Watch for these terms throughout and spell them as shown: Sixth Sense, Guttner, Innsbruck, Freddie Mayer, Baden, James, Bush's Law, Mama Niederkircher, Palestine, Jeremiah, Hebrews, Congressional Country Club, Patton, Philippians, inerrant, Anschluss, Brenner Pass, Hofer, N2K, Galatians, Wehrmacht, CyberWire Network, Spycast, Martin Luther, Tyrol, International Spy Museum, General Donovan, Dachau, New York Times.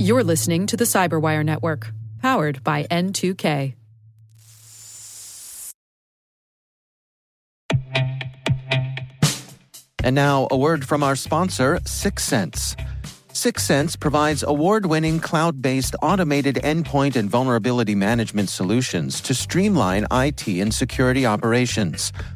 You're listening to the CyberWire Network, powered by N2K. And now, a word from our sponsor, Sixth Sense. Sixth Sense provides award-winning cloud-based automated endpoint and vulnerability management solutions to streamline IT and security operations.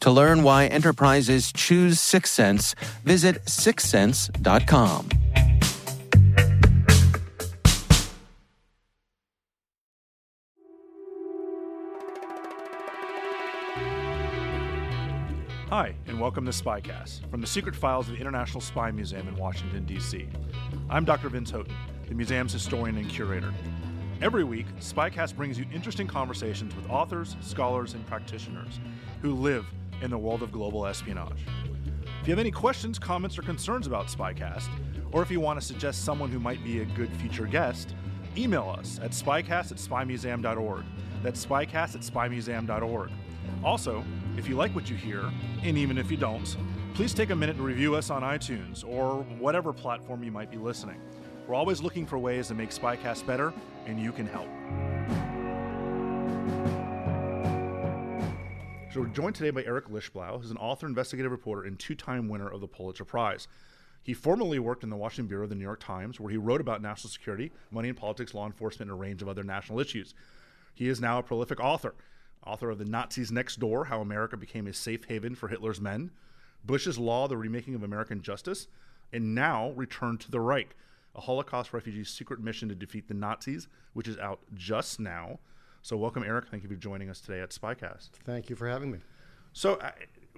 To learn why enterprises choose Sixth Sense, visit sixthsense.com. Hi, and welcome to Spycast, from the secret files of the International Spy Museum in Washington, D.C. I'm Dr. Vince Houghton, the museum's historian and curator. Every week, Spycast brings you interesting conversations with authors, scholars, and practitioners who live in the world of global espionage. If you have any questions, comments, or concerns about Spycast, or if you want to suggest someone who might be a good future guest, email us at spycast@spymuseum.org. That's spycast@spymuseum.org. Also, if you like what you hear, and even if you don't, please take a minute and review us on iTunes or whatever platform you might be listening. We're always looking for ways to make Spycast better, and you can help. So we're joined today by Eric Lischblau, who's an author, investigative reporter, and two-time winner of the Pulitzer Prize. He formerly worked in the Washington Bureau of the New York Times, where he wrote about national security, money and politics, law enforcement, and a range of other national issues. He is now a prolific author of The Nazis Next Door, How America Became a Safe Haven for Hitler's Men, Bush's Law, The Remaking of American Justice, and now Return to the Reich, a Holocaust refugee's secret mission to defeat the Nazis, which is out just now. So welcome, Eric. Thank you for joining us today at Spycast. Thank you for having me. So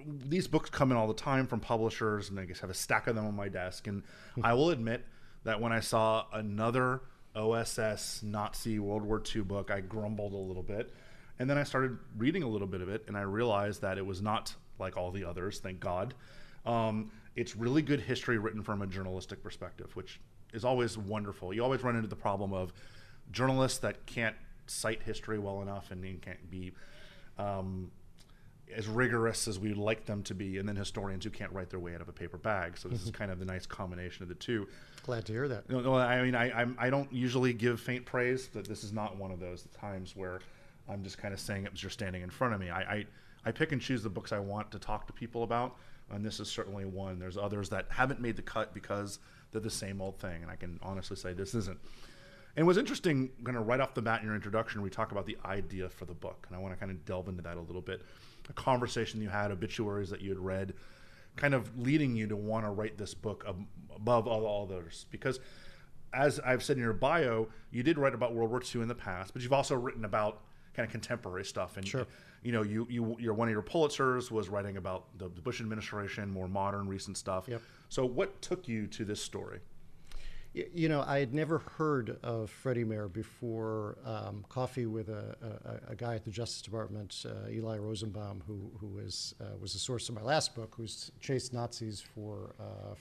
these books come in all the time from publishers, and I guess I have a stack of them on my desk. And I will admit that when I saw another OSS Nazi World War II book, I grumbled a little bit. And then I started reading a little bit of it, and I realized that it was not like all the others, thank God. It's really good history written from a journalistic perspective, which is always wonderful. You always run into the problem of journalists that can't cite history well enough and can't be as rigorous as we'd like them to be, and then historians who can't write their way out of a paper bag. So this is kind of the nice combination of the two. Glad to hear that. No, I mean, I don't usually give faint praise, but this is not one of those times where I'm just kind of saying it was just standing in front of me. I pick and choose the books I want to talk to people about, and this is certainly one. There's others that haven't made the cut because they're the same old thing, and I can honestly say this isn't. And what's interesting, kind of right off the bat in your introduction, we talk about the idea for the book, and I want to kind of delve into that a little bit. A conversation you had, obituaries that you had read, kind of leading you to want to write this book above all others, because as I've said in your bio, you did write about World War II in the past, but you've also written about kind of contemporary stuff, and sure, you know, you're one of your Pulitzers was writing about the Bush administration, more modern, recent stuff. Yep. So, what took you to this story? You know, I had never heard of Freddie Mayer before coffee with a guy at the Justice Department, Eli Rosenbaum, who was the source of my last book, who's chased Nazis for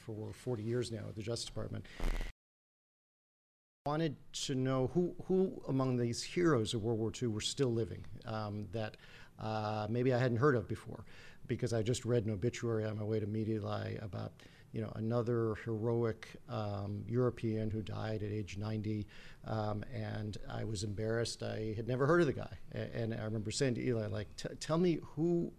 over 40 years now at the Justice Department. I wanted to know who among these heroes of World War II were still living that maybe I hadn't heard of before, because I just read an obituary on my way to meet Eli about, you know, another heroic European who died at age 90, and I was embarrassed. I had never heard of the guy, and I remember saying to Eli, like, tell me who's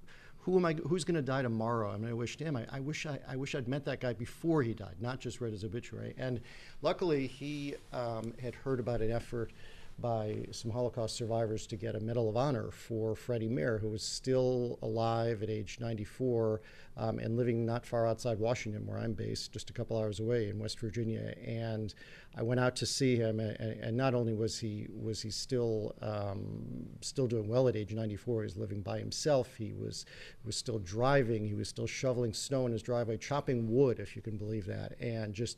going to die tomorrow? I mean, I wish him. I wish I'd met that guy before he died, not just read his obituary. And luckily, he had heard about an effort by some Holocaust survivors to get a Medal of Honor for Freddie Mayer, who was still alive at age 94, and living not far outside Washington, where I'm based, just a couple hours away in West Virginia. And I went out to see him, and not only was he still doing well at age 94, he was living by himself, he was still driving, he was still shoveling snow in his driveway, chopping wood, if you can believe that, and just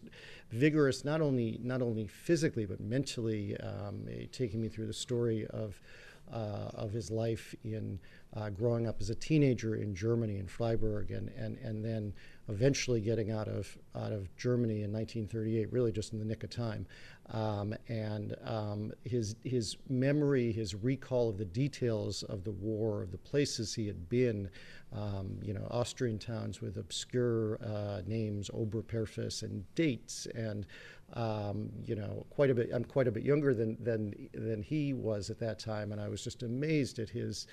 vigorous, not only physically but mentally, taking me through the story of his life in growing up as a teenager in Germany, in Freiburg, and then eventually getting out of Germany in 1938, really just in the nick of time. His memory, his recall of the details of the war, of the places he had been, Austrian towns with obscure names, Oberperfus, and dates, and I'm quite a bit younger than he was at that time, and I was just amazed at his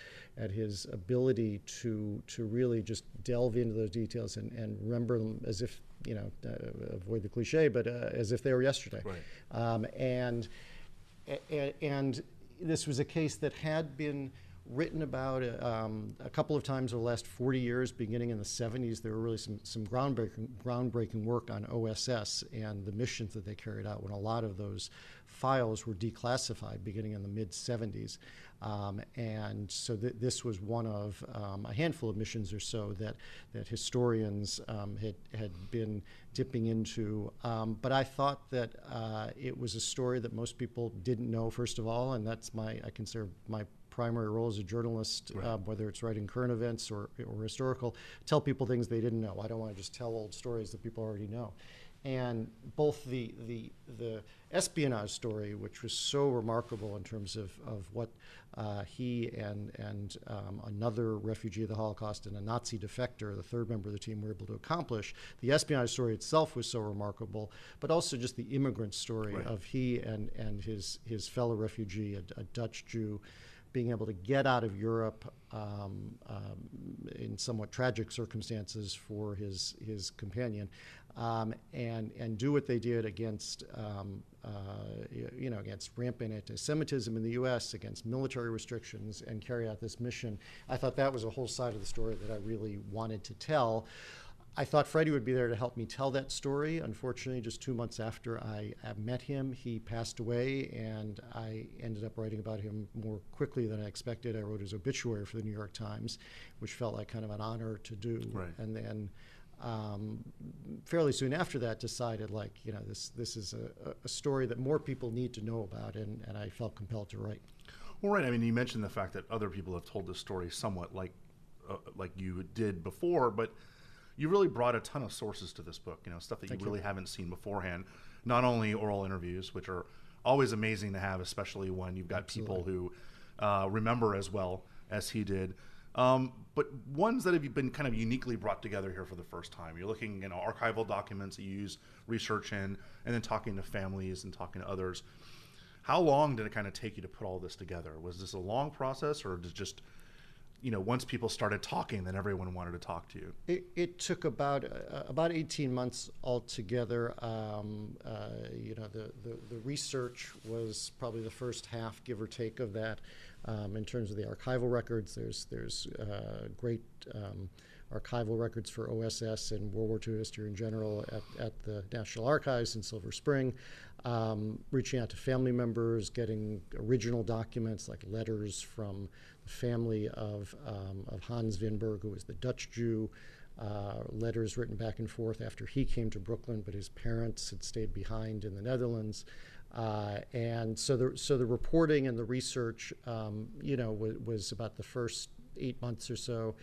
ability to really just delve into those details and remember them as if, avoid the cliche, but as if they were yesterday. Right. And this was a case that had been written about a couple of times over the last 40 years, beginning in the 70s. There were really some groundbreaking work on OSS and the missions that they carried out, when a lot of those files were declassified beginning in the mid-70s. This was one of a handful of missions or so that historians had been dipping into. But I thought that it was a story that most people didn't know, first of all, and that's I consider my primary role as a journalist, right, whether it's writing current events or historical, tell people things they didn't know. I don't want to just tell old stories that people already know. And both the espionage story, which was so remarkable in terms of what he and another refugee of the Holocaust and a Nazi defector, the third member of the team, were able to accomplish. The espionage story itself was so remarkable, but also just the immigrant story, right, of he and his fellow refugee, a Dutch Jew, being able to get out of Europe in somewhat tragic circumstances for his companion, and do what they did against against rampant anti-Semitism in the U.S., against military restrictions, and carry out this mission. I thought that was a whole side of the story that I really wanted to tell. I thought Freddie would be there to help me tell that story. Unfortunately, just 2 months after I met him, he passed away, and I ended up writing about him more quickly than I expected. I wrote his obituary for the New York Times, which felt like kind of an honor to do. Right. And then fairly soon after that, decided this is a story that more people need to know about, and I felt compelled to write. Well, right. I mean, you mentioned the fact that other people have told this story somewhat like you did before, but you really brought a ton of sources to this book, stuff that you really haven't seen beforehand. Not only oral interviews, which are always amazing to have, especially when you've got Absolutely. People who remember as well as he did, but ones that have been kind of uniquely brought together here for the first time. You're looking archival documents that you use research in, and then talking to families and talking to others. How long did it kind of take you to put all this together? Was this a long process, or did just once people started talking, then everyone wanted to talk to you? It took about 18 months altogether. The research was probably the first half, give or take, of that. In terms of the archival records, there's great archival records for OSS and World War II history in general at the National Archives in Silver Spring. Reaching out to family members, getting original documents like letters from the family of Hans Wijnberg, who was the Dutch Jew, letters written back and forth after he came to Brooklyn, but his parents had stayed behind in the Netherlands. So the reporting and the research, was about the first 8 months or so.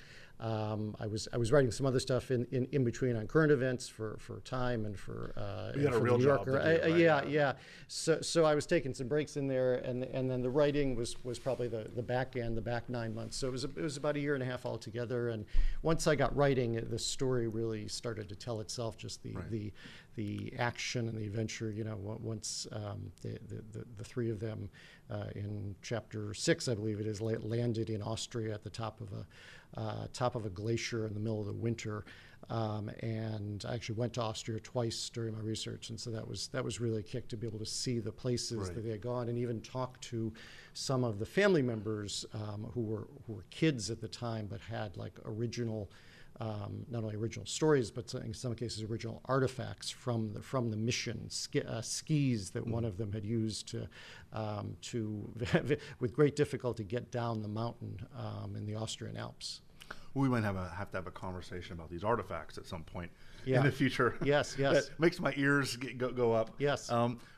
I was writing some other stuff in between on current events for Time and for the New Yorker. Yeah. So I was taking some breaks in there, and then the writing was probably the back end, the back 9 months. So it was about a year and a half altogether. And once I got writing, the story really started to tell itself. Just the action and the adventure. Once the three of them in chapter 6, I believe it is, landed in Austria at the top of a glacier in the middle of the winter, and I actually went to Austria twice during my research, and so that was really a kick to be able to see the places right. that they had gone, and even talk to some of the family members who were kids at the time, but had like original not only original stories, but in some cases original artifacts from the mission, skis that one of them had used to with great difficulty get down the mountain in the Austrian Alps. We might have to have a conversation about these artifacts at some point in the future. Yes, yes. That makes my ears go up. Yes.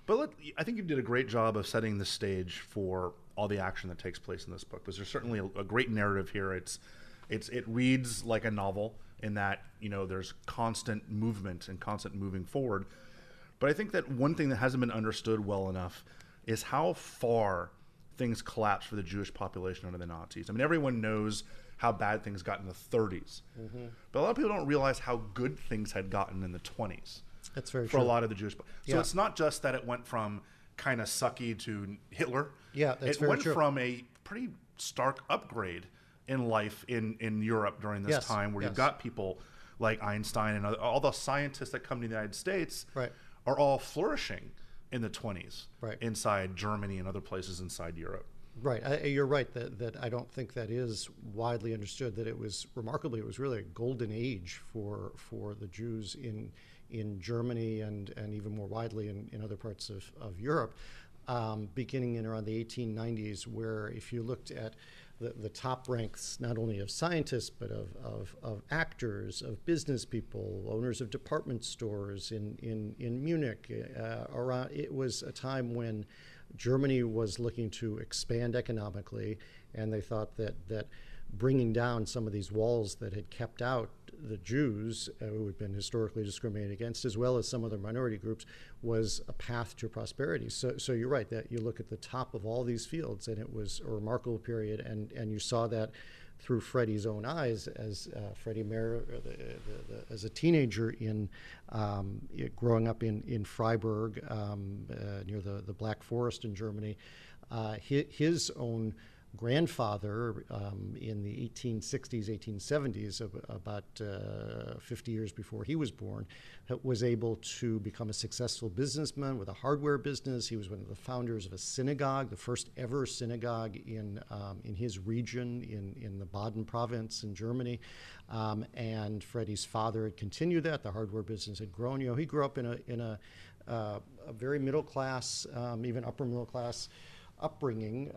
But I think you did a great job of setting the stage for all the action that takes place in this book, because there's certainly a great narrative here. It reads like a novel in that, you know, there's constant movement and constant moving forward. But I think that one thing that hasn't been understood well enough is how far things collapsed for the Jewish population under the Nazis. I mean, everyone knows how bad things got in the 30s. Mm-hmm. But a lot of people don't realize how good things had gotten in the 20s. That's very true. For a lot of the Jewish. So it's not just that it went from kind of sucky to Hitler. Yeah, that's very true. It went from a pretty stark upgrade in life in Europe during this time, where you've got people like Einstein and all the scientists that come to the United States are all flourishing in the 20s inside Germany and other places inside Europe. Right, you're right that I don't think that is widely understood, that it was really a golden age for the Jews in Germany and even more widely in other parts of Europe, beginning in around the 1890s, where if you looked at the top ranks, not only of scientists, but of actors, of business people, owners of department stores in Munich, it was a time when Germany was looking to expand economically, and they thought that bringing down some of these walls that had kept out the Jews, who had been historically discriminated against, as well as some other minority groups, was a path to prosperity. So you're right that you look at the top of all these fields, and it was a remarkable period, and you saw that through Freddie's own eyes, as Freddie Mayer, as a teenager growing up in Freiburg, near the Black Forest in Germany. His own grandfather, in the 1860s, 1870s, about 50 years before he was born, was able to become a successful businessman with a hardware business. He was one of the founders of a synagogue, the first ever synagogue in his region, in the Baden province in Germany. And Freddie's father had continued that. The hardware business had grown. You know, he grew up in a very middle class, even upper middle class upbringing,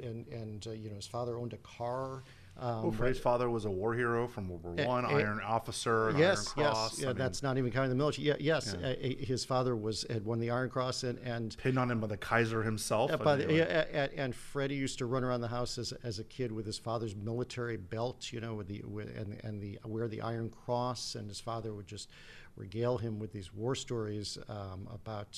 and his father owned a car. Freddie's father was a war hero from World War I, Iron Officer, Iron Cross. Yes, that's not even counting the military. His father had won the Iron Cross and pinned on him by the Kaiser himself. And Freddie used to run around the house as a kid with his father's military belt, you know, wear the Iron Cross, and his father would just regale him with these war stories about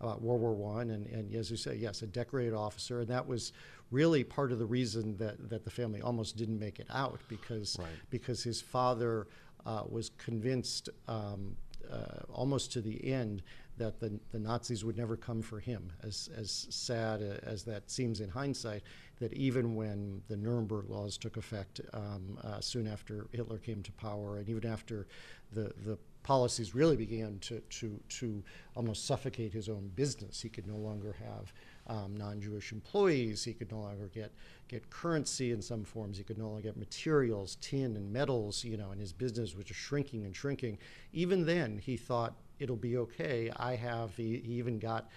World War I, and as you say, yes, a decorated officer. And that was really part of the reason that the family almost didn't make it out, because his father was convinced almost to the end that the Nazis would never come for him. As sad as that seems in hindsight, that even when the Nuremberg laws took effect soon after Hitler came to power, and even after the policies really began to almost suffocate his own business. He could no longer have non-Jewish employees. He could no longer get currency in some forms. He could no longer get materials, tin and metals, you know, and his business was just shrinking and shrinking. Even then, he thought, it'll be okay. He even got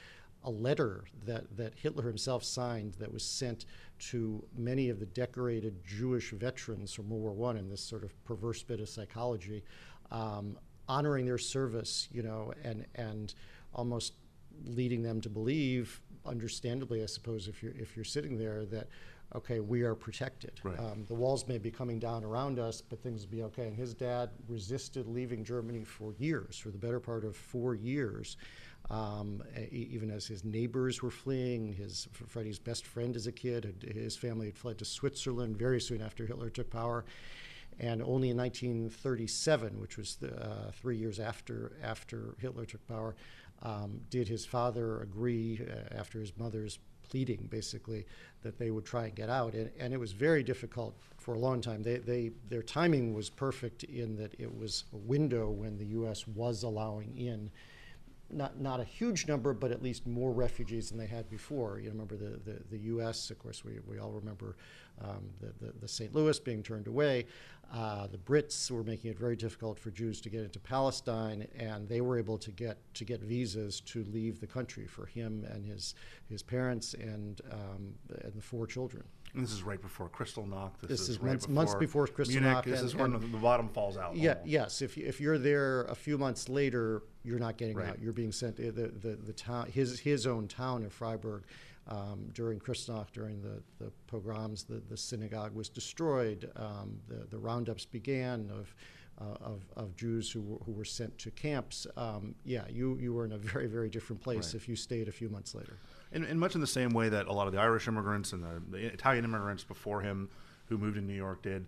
a letter that Hitler himself signed that was sent to many of the decorated Jewish veterans from World War I, in this sort of perverse bit of psychology, honoring their service, you know, and almost leading them to believe, understandably, I suppose, if you're sitting there, that okay, we are protected. Right. The walls may be coming down around us, but things will be okay. And his dad resisted leaving Germany for years, for the better part of 4 years, even as his neighbors were fleeing. Freddie's best friend as a kid, his family had fled to Switzerland very soon after Hitler took power. And only in 1937, which was 3 years after Hitler took power, did his father agree, after his mother's pleading, basically, that they would try and get out. And it was very difficult for a long time. Their timing was perfect in that it was a window when the U.S. was allowing in not a huge number, but at least more refugees than they had before. You remember the U.S., of course, we all remember the St. Louis being turned away. The Brits were making it very difficult for Jews to get into Palestine, and they were able to get visas to leave the country for him and his parents and the four children. And this is right before Kristallnacht. This is months before Kristallnacht. Munich. This is when the bottom falls out. Yeah. Almost. Yes. If you're there a few months later, you're not getting right. out. You're being sent to the town, his own town in Freiburg. During Kristallnacht, during the pogroms, the synagogue was destroyed. The roundups began of Jews who were sent to camps. You were in a very, very different place right. if you stayed a few months later. And much in the same way that a lot of the Irish immigrants and the Italian immigrants before him who moved to New York did,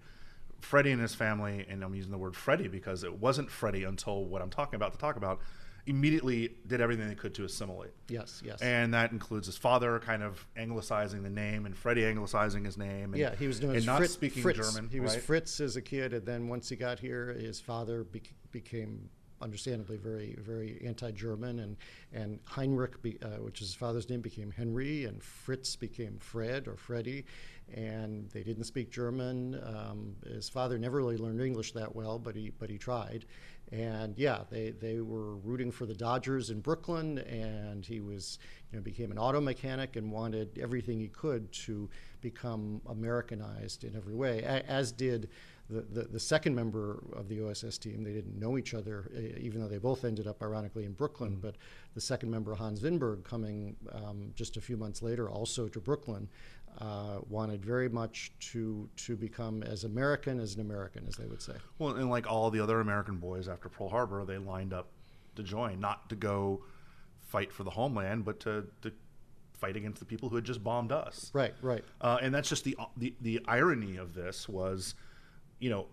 Freddie and his family, and I'm using the word Freddie because it wasn't Freddie until what I'm talking about to talk about, immediately did everything they could to assimilate. Yes, yes. And that includes his father kind of anglicizing the name, and Freddie anglicizing his name. And, yeah, he was known as not speaking Fritz. German. He was right? Fritz as a kid, and then once he got here, his father became understandably very, very anti-German, and Heinrich, which is his father's name, became Henry, and Fritz became Fred or Freddie, and they didn't speak German. His father never really learned English that well, but he tried. And yeah, they were rooting for the Dodgers in Brooklyn, and he was, became an auto mechanic and wanted everything he could to become Americanized in every way, as did the second member of the OSS team. They didn't know each other, even though they both ended up ironically in Brooklyn, mm-hmm. but the second member, Hans Wijnberg, coming just a few months later also to Brooklyn, wanted very much to become as American as an American, as they would say. Well, and like all the other American boys after Pearl Harbor, they lined up to join, not to go fight for the homeland, but to fight against the people who had just bombed us. Right, right. And that's just the irony of this was,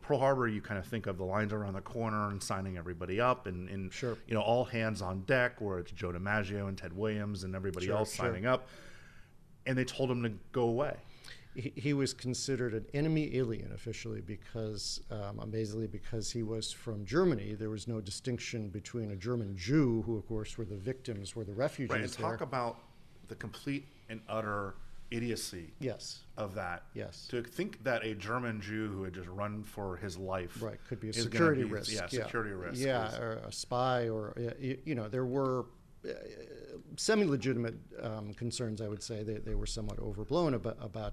Pearl Harbor, you kind of think of the lines around the corner and signing everybody up and sure. All hands on deck, where it's Joe DiMaggio and Ted Williams and everybody sure, else sure. signing up. And they told him to go away. He was considered an enemy alien officially because, amazingly, because he was from Germany. There was no distinction between a German Jew, who, of course, were the victims, were the refugees right, and there. Talk about the complete and utter idiocy yes. of that. Yes. To think that a German Jew who had just run for his life right. could be a security risk. Yeah, security risk. Yeah, or a spy or, there were... semi-legitimate concerns, I would say. They were somewhat overblown about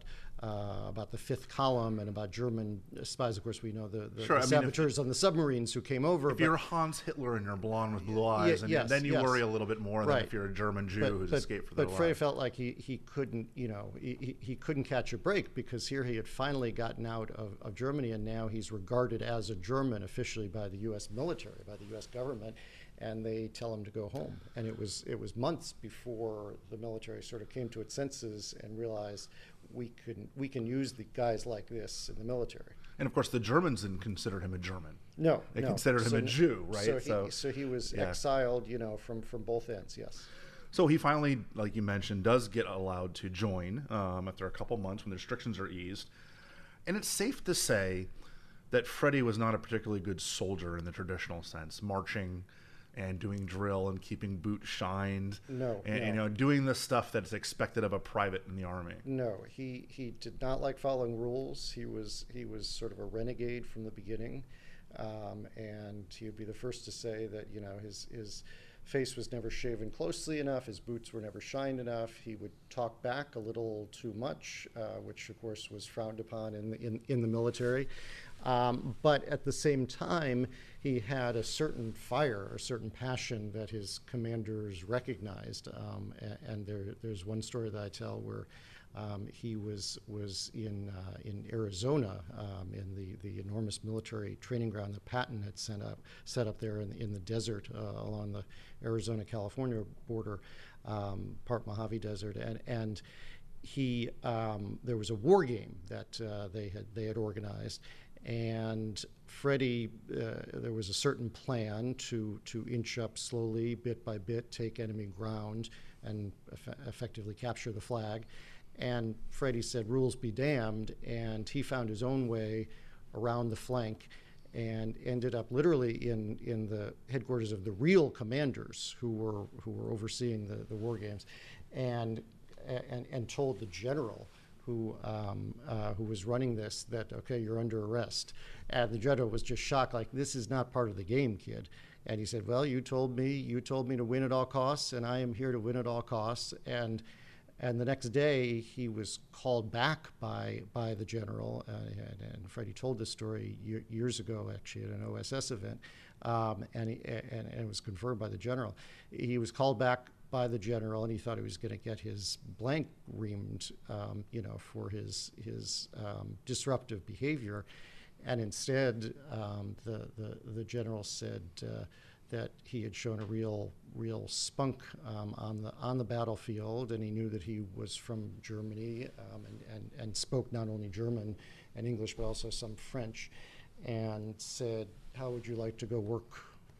the fifth column and about German spies. Of course, we know the saboteurs on the submarines who came over. If you're Hans Hitler and you're blonde with blue eyes, then you yes. worry a little bit more right. than if you're a German Jew who's escaped for their life. But Frey felt like he couldn't, he couldn't catch a break, because here he had finally gotten out of Germany, and now he's regarded as a German officially by the U.S. military, by the U.S. government. And they tell him to go home. And it was months before the military sort of came to its senses and realized we can use the guys like this in the military. And of course, the Germans didn't consider him a German. No, they considered him a Jew, right? So he was yeah. exiled, from both ends. Yes. So he finally, like you mentioned, does get allowed to join after a couple months when the restrictions are eased. And it's safe to say that Freddie was not a particularly good soldier in the traditional sense, marching and doing drill and keeping boots shined. Doing the stuff that's expected of a private in the army. No, he did not like following rules. He was sort of a renegade from the beginning, and he would be the first to say that his face was never shaven closely enough. His boots were never shined enough. He would talk back a little too much, which of course was frowned upon in the military. But at the same time, he had a certain fire, a certain passion that his commanders recognized. And there's one story that I tell where he was in Arizona, in the enormous military training ground that Patton had set up there in the desert along the Arizona-California border, part Mojave Desert, and he there was a war game that they had organized. And Freddie, there was a certain plan to inch up slowly, bit by bit, take enemy ground, and effectively capture the flag. And Freddie said, "Rules be damned," and he found his own way around the flank and ended up literally in the headquarters of the real commanders who were overseeing the war games, and told the general who was running this that, okay, you're under arrest. And the general was just shocked, like, this is not part of the game, kid. And he said, well, you told me to win at all costs, and I am here to win at all costs. And the next day he was called back by the general, and Freddie told this story years ago, actually, at an OSS event, and it was confirmed by the general. He was called back by the general, and he thought he was going to get his blank reamed, for his disruptive behavior, and instead the general said that he had shown a real spunk on the battlefield, and he knew that he was from Germany and spoke not only German and English but also some French, and said, "How would you like to go work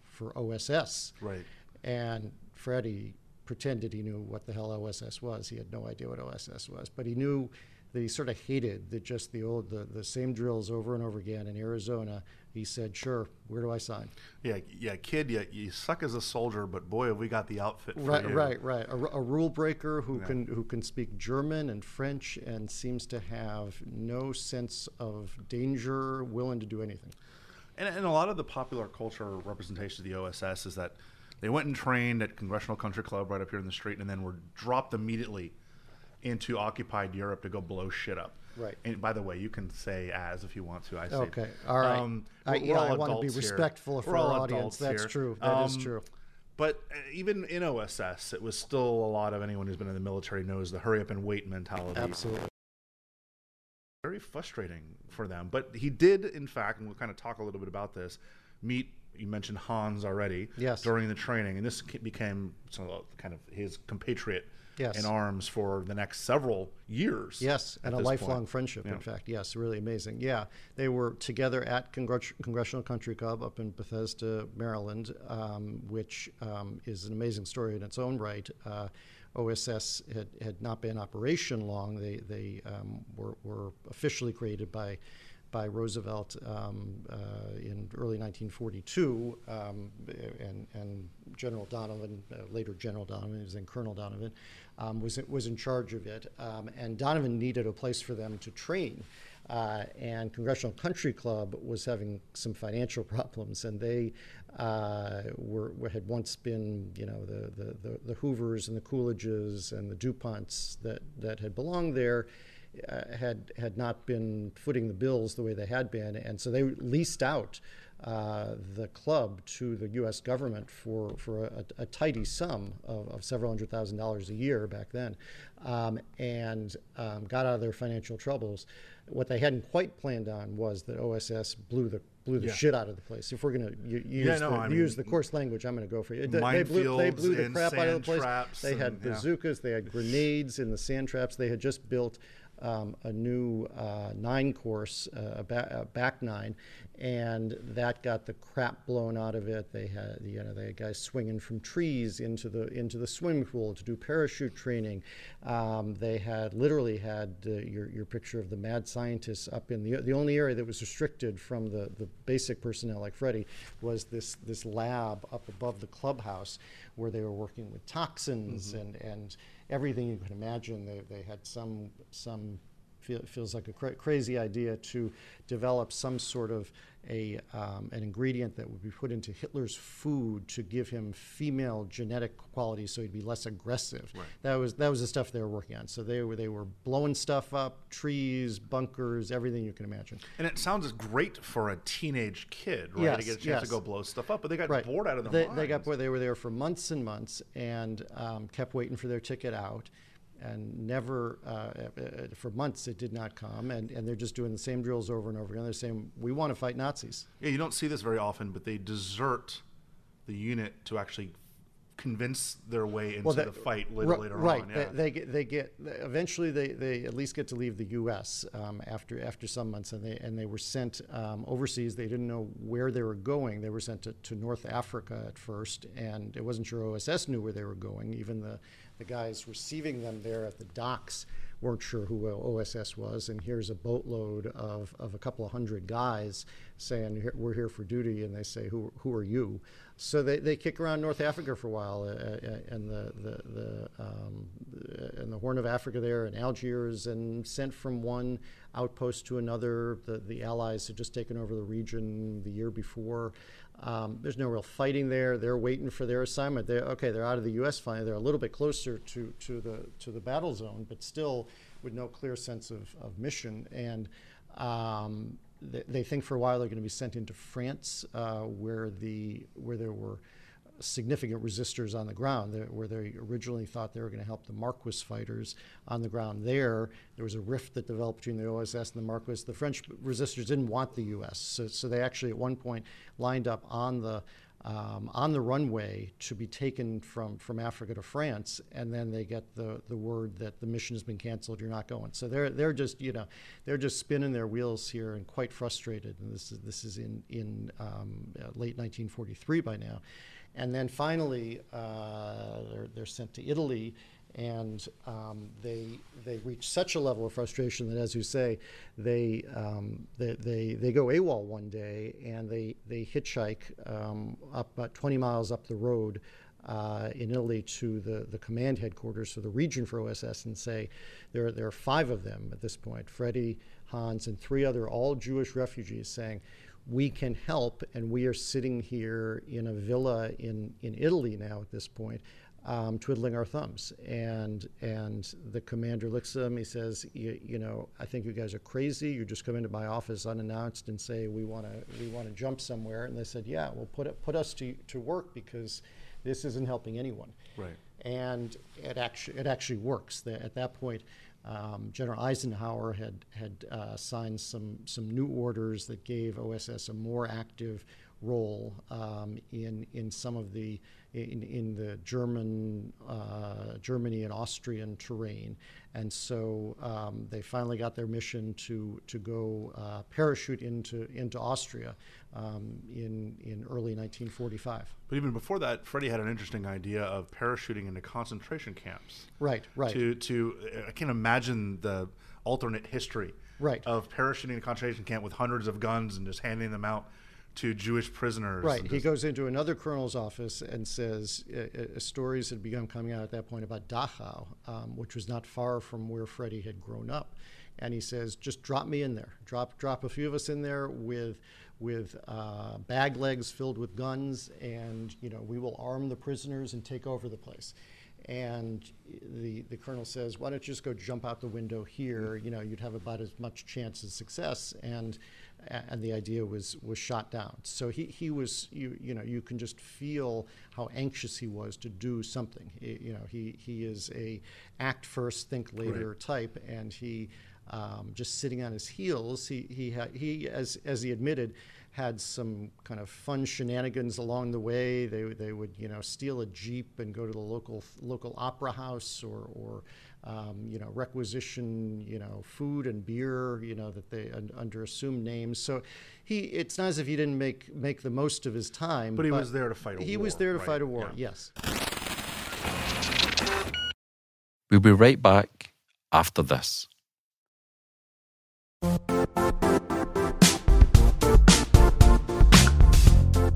for OSS?" Right, and Freddie pretended he knew what the hell OSS was. He had no idea what OSS was, but he knew that he sort of hated that just the same drills over and over again in Arizona. He said, "Sure, where do I sign?" Yeah, kid, you suck as a soldier, but boy, have we got the outfit for you. Right. A rule breaker who can speak German and French and seems to have no sense of danger, willing to do anything. And a lot of the popular culture representation of the OSS is that they went and trained at Congressional Country Club right up here in the street, and then were dropped immediately into occupied Europe to go blow shit up. Right. And by the way, you can say "as" if you want to. I say. Okay. All right. I want to be respectful of our audience. That's true. That is true. But even in OSS, it was still a lot of anyone who's been in the military knows the hurry up and wait mentality. Absolutely. Very frustrating for them. But he did, in fact, and we'll kind of talk a little bit about this, meet. You mentioned Hans already. Yes. During the training, and this became kind of his compatriot. Yes. In arms for the next several years. Yes, and a lifelong friendship, in fact. Yes, really amazing. Yeah, they were together at Congressional Country Club up in Bethesda, Maryland, which is an amazing story in its own right. OSS had not been in operation long. They were officially created by Roosevelt in early 1942, and General Donovan, later General Donovan, he was then Colonel Donovan, was in charge of it. And Donovan needed a place for them to train. And Congressional Country Club was having some financial problems, and they had once been, the Hoovers and the Coolidges and the DuPonts that had belonged there. Had not been footing the bills the way they had been, and so they leased out the club to the U.S. government for a tidy sum of several $100,000 a year back then, and got out of their financial troubles. What they hadn't quite planned on was that OSS blew the shit out of the place. If we're going to use the coarse language, I'm going to go for it. They blew the crap out of the place. They had bazookas. They had grenades in the sand traps. They had just built a new nine course, back nine, and that got the crap blown out of it. They had guys swinging from trees into the swimming pool to do parachute training. They had literally had your picture of the mad scientists up in the only area that was restricted from the basic personnel like Freddie was this lab up above the clubhouse where they were working with toxins and everything you can imagine. They had some feels like a crazy idea to develop some sort of an ingredient that would be put into Hitler's food to give him female genetic qualities so he'd be less aggressive. Right. That was the stuff they were working on. So they were blowing stuff up, trees, bunkers, everything you can imagine. And it sounds great for a teenage kid, right? Yes, to get a chance to go blow stuff up, but they got bored out of their minds. They got bored. They were there for months and months and kept waiting for their ticket out. And never, for months, it did not come, and they're just doing the same drills over and over again. They're saying, we want to fight Nazis. Yeah, you don't see this very often, but they desert the unit to actually convince their way into the fight later on. Right, yeah. Eventually they at least get to leave the U.S. After some months, and they were sent overseas. They didn't know where they were going. They were sent to North Africa at first, and it wasn't sure OSS knew where they were going. Even the guys receiving them there at the docks weren't sure who OSS was, and here's a boatload of a couple of hundred guys saying, we're here for duty, and they say, who are you? So they kick around North Africa for a while, and the Horn of Africa there, and Algiers, and sent from one outpost to another. The Allies had just taken over the region the year before. There's no real fighting there. They're waiting for their assignment. They're out of the U.S. finally. They're a little bit closer to the battle zone, but still with no clear sense of mission. And they think for a while they're going to be sent into France, where there were significant resistors on the ground, where they originally thought they were going to help the Maquis fighters on the ground there. There was a rift that developed between the OSS and the Maquis. The French resistors didn't want the U.S., so they actually at one point lined up on the runway to be taken from Africa to France, and then they get the word that the mission has been canceled, you're not going. So they're just spinning their wheels here and quite frustrated, and this is in late 1943 by now. And then finally, they're sent to Italy, and they reach such a level of frustration that, as you say, they go AWOL one day, and they hitchhike up about 20 miles up the road in Italy to the command headquarters for the region for OSS, and say there are five of them at this point, Freddie, Hans, and three other all Jewish refugees, saying, we can help, and we are sitting here in a villa in Italy now at this point, twiddling our thumbs. And the commander looks at him, he says, you know, I think you guys are crazy. You just come into my office unannounced and say, we want to jump somewhere. And they said, yeah, well, put us to work, because this isn't helping anyone. Right. And it actually works. At that point, General Eisenhower had signed some new orders that gave OSS a more active role in the German Germany and Austrian terrain, and so they finally got their mission to go parachute into Austria in early 1945. But even before that, Freddie had an interesting idea of parachuting into concentration camps. Right. To I can't imagine the alternate history of parachuting in a concentration camp with hundreds of guns and just handing them out to Jewish prisoners. Right. He goes into another colonel's office and says, stories had begun coming out at that point about Dachau, which was not far from where Freddie had grown up. And he says, just drop me in there. Drop a few of us in there with bag legs filled with guns, and we will arm the prisoners and take over the place. And the colonel says, why don't you just go jump out the window here? You'd have about as much chance of success. And the idea was shot down. So he was, you can just feel how anxious he was to do something. He is a act first, think later type, and he just sitting on his heels. He as he admitted, had some kind of fun shenanigans along the way. They would steal a Jeep and go to the local opera house, or requisition food and beer that they under assumed names. So it's not as if he didn't make the most of his time. But he was there to fight a war. He was there to fight a war. Yeah. Yes. We'll be right back after this.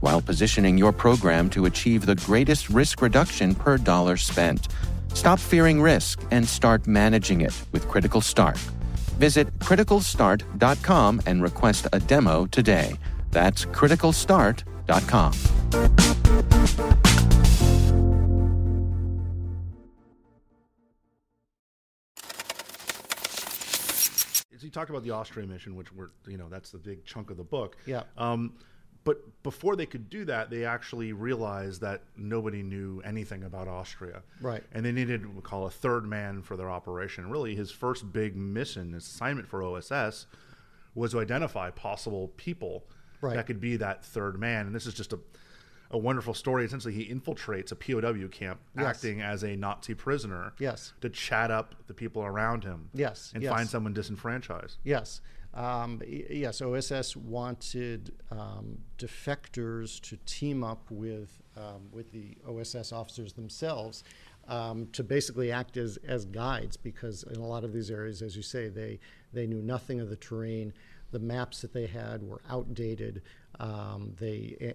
while positioning your program to achieve the greatest risk reduction per dollar spent. Stop fearing risk and start managing it with Critical Start. Visit CriticalStart.com and request a demo today. That's CriticalStart.com. So you talked about the Austria mission, which were, you know, that's the big chunk of the book. Yeah. But before they could do that, they actually realized that nobody knew anything about Austria. Right. And they needed what we call a third man for their operation. Really, his first big mission, his assignment for OSS, was to identify possible people that could be that third man. And this is just a wonderful story. Essentially, he infiltrates a POW camp, acting as a Nazi prisoner, to chat up the people around him, and find someone disenfranchised. So OSS wanted defectors to team up with the OSS officers themselves to basically act as guides, because in a lot of these areas, as you say, they knew nothing of the terrain. The maps that they had were outdated. They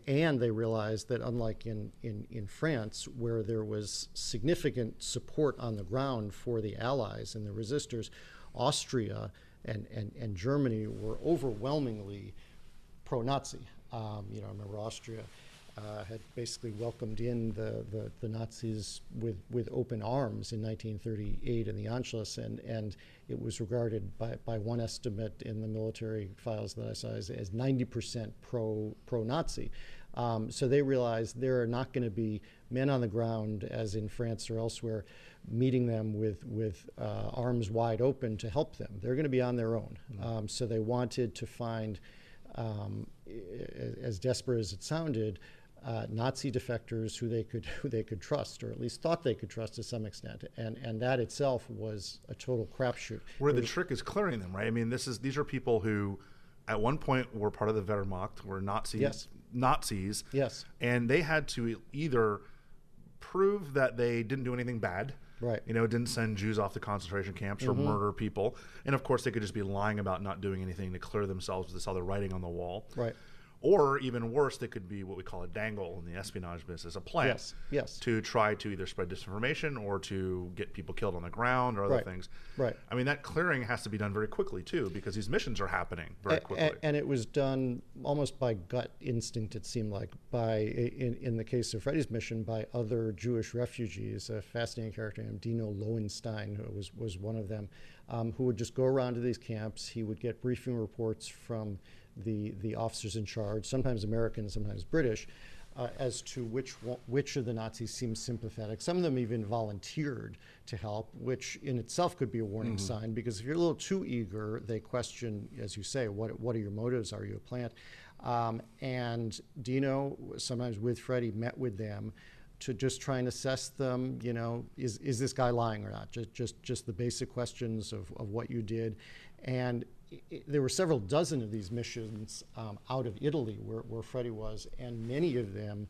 realized that, unlike in France, where there was significant support on the ground for the Allies and the resistors, Austria and Germany were overwhelmingly pro-Nazi. I remember Austria had basically welcomed in the Nazis with open arms in 1938 in the Anschluss, and it was regarded by one estimate in the military files that I saw as 90% pro-Nazi. So they realized there are not going to be men on the ground, as in France or elsewhere, meeting them with arms wide open to help them. They're going to be on their own. Mm-hmm. So they wanted to find, as desperate as it sounded, Nazi defectors who they could trust, or at least thought they could trust to some extent, and that itself was a total crapshoot. Where the trick is clearing them, right? I mean, these are people who, at one point, were part of the Wehrmacht, were Nazis. Yes. And they had to either prove that they didn't do anything bad, right? You know, didn't send Jews off to concentration camps or murder people, and of course, they could just be lying about not doing anything to clear themselves of this other writing on the wall, right? Or even worse, they could be what we call a dangle in the espionage business, a plant to try to either spread disinformation or to get people killed on the ground or other things. Right. I mean, that clearing has to be done very quickly, too, because these missions are happening very quickly. And it was done almost by gut instinct, it seemed like, in the case of Freddie's mission, by other Jewish refugees. A fascinating character named Dino Lowenstein, who was one of them, who would just go around to these camps. He would get briefing reports from the officers in charge, sometimes American, sometimes British, as to which of the Nazis seemed sympathetic. Some of them even volunteered to help, which in itself could be a warning sign, because if you're a little too eager, they question, as you say, what are your motives? Are you a plant? And Dino, sometimes with Freddie, met with them to just try and assess them. You know, is this guy lying or not? Just the basic questions of what you did. And there were several dozen of these missions out of Italy where Freddie was, and many of them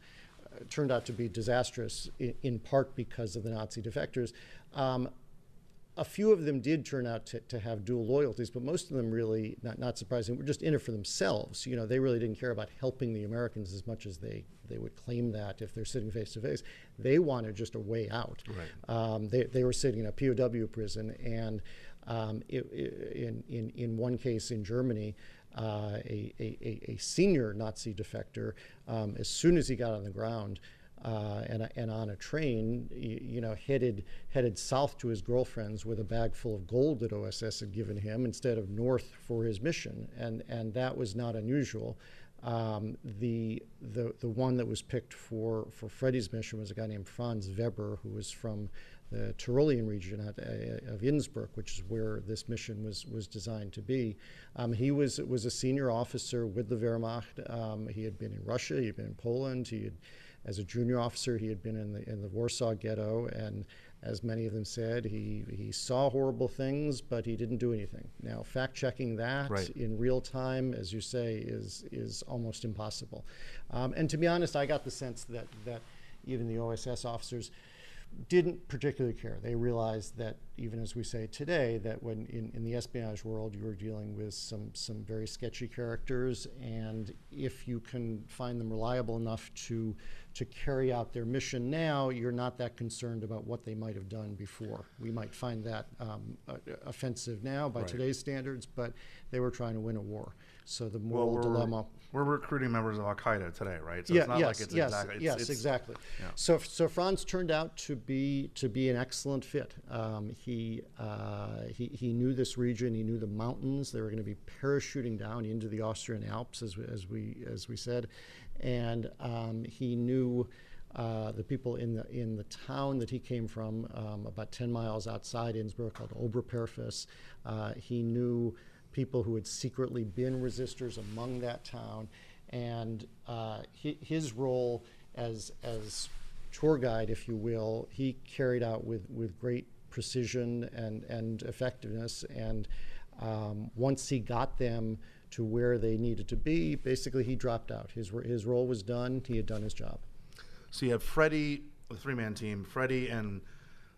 turned out to be disastrous, in part because of the Nazi defectors. A few of them did turn out to have dual loyalties, but most of them really, not surprising, were just in it for themselves. You know, they really didn't care about helping the Americans as much as they would claim that if they're sitting face to face. They wanted just a way out. Right. They were sitting in a POW prison, and in one case in Germany, a senior Nazi defector, as soon as he got on the ground and on a train, headed south to his girlfriend's with a bag full of gold that OSS had given him instead of north for his mission, and that was not unusual. The one that was picked for Freddie's mission was a guy named Franz Weber, who was from the Tyrolean region of Innsbruck, which is where this mission was designed to be. He was a senior officer with the Wehrmacht. He had been in Russia, he had been in Poland. As a junior officer, he had been in the Warsaw Ghetto, and as many of them said, he saw horrible things, but he didn't do anything. Now, fact-checking that in real time, as you say, is almost impossible. And to be honest, I got the sense that even the OSS officers didn't particularly care. They realized that, even as we say today, that when in the espionage world you were dealing with some very sketchy characters, and if you can find them reliable enough to to carry out their mission now, you're not that concerned about what they might have done before. We might find that offensive now by today's standards, but they were trying to win a war. So the moral dilemma. We're recruiting members of Al-Qaeda today, right? So yes, exactly. Yeah. So Franz turned out to be an excellent fit. He knew this region. He knew the mountains. They were going to be parachuting down into the Austrian Alps, as we said, and he knew the people in the town that he came from, about 10 miles outside Innsbruck, called Oberperfus. He knew people who had secretly been resistors among that town, and his role as tour guide, if you will, he carried out with great precision and effectiveness. And once he got them to where they needed to be, basically he dropped out. His role was done. He had done his job. So you have Freddie, the three-man team, Freddie and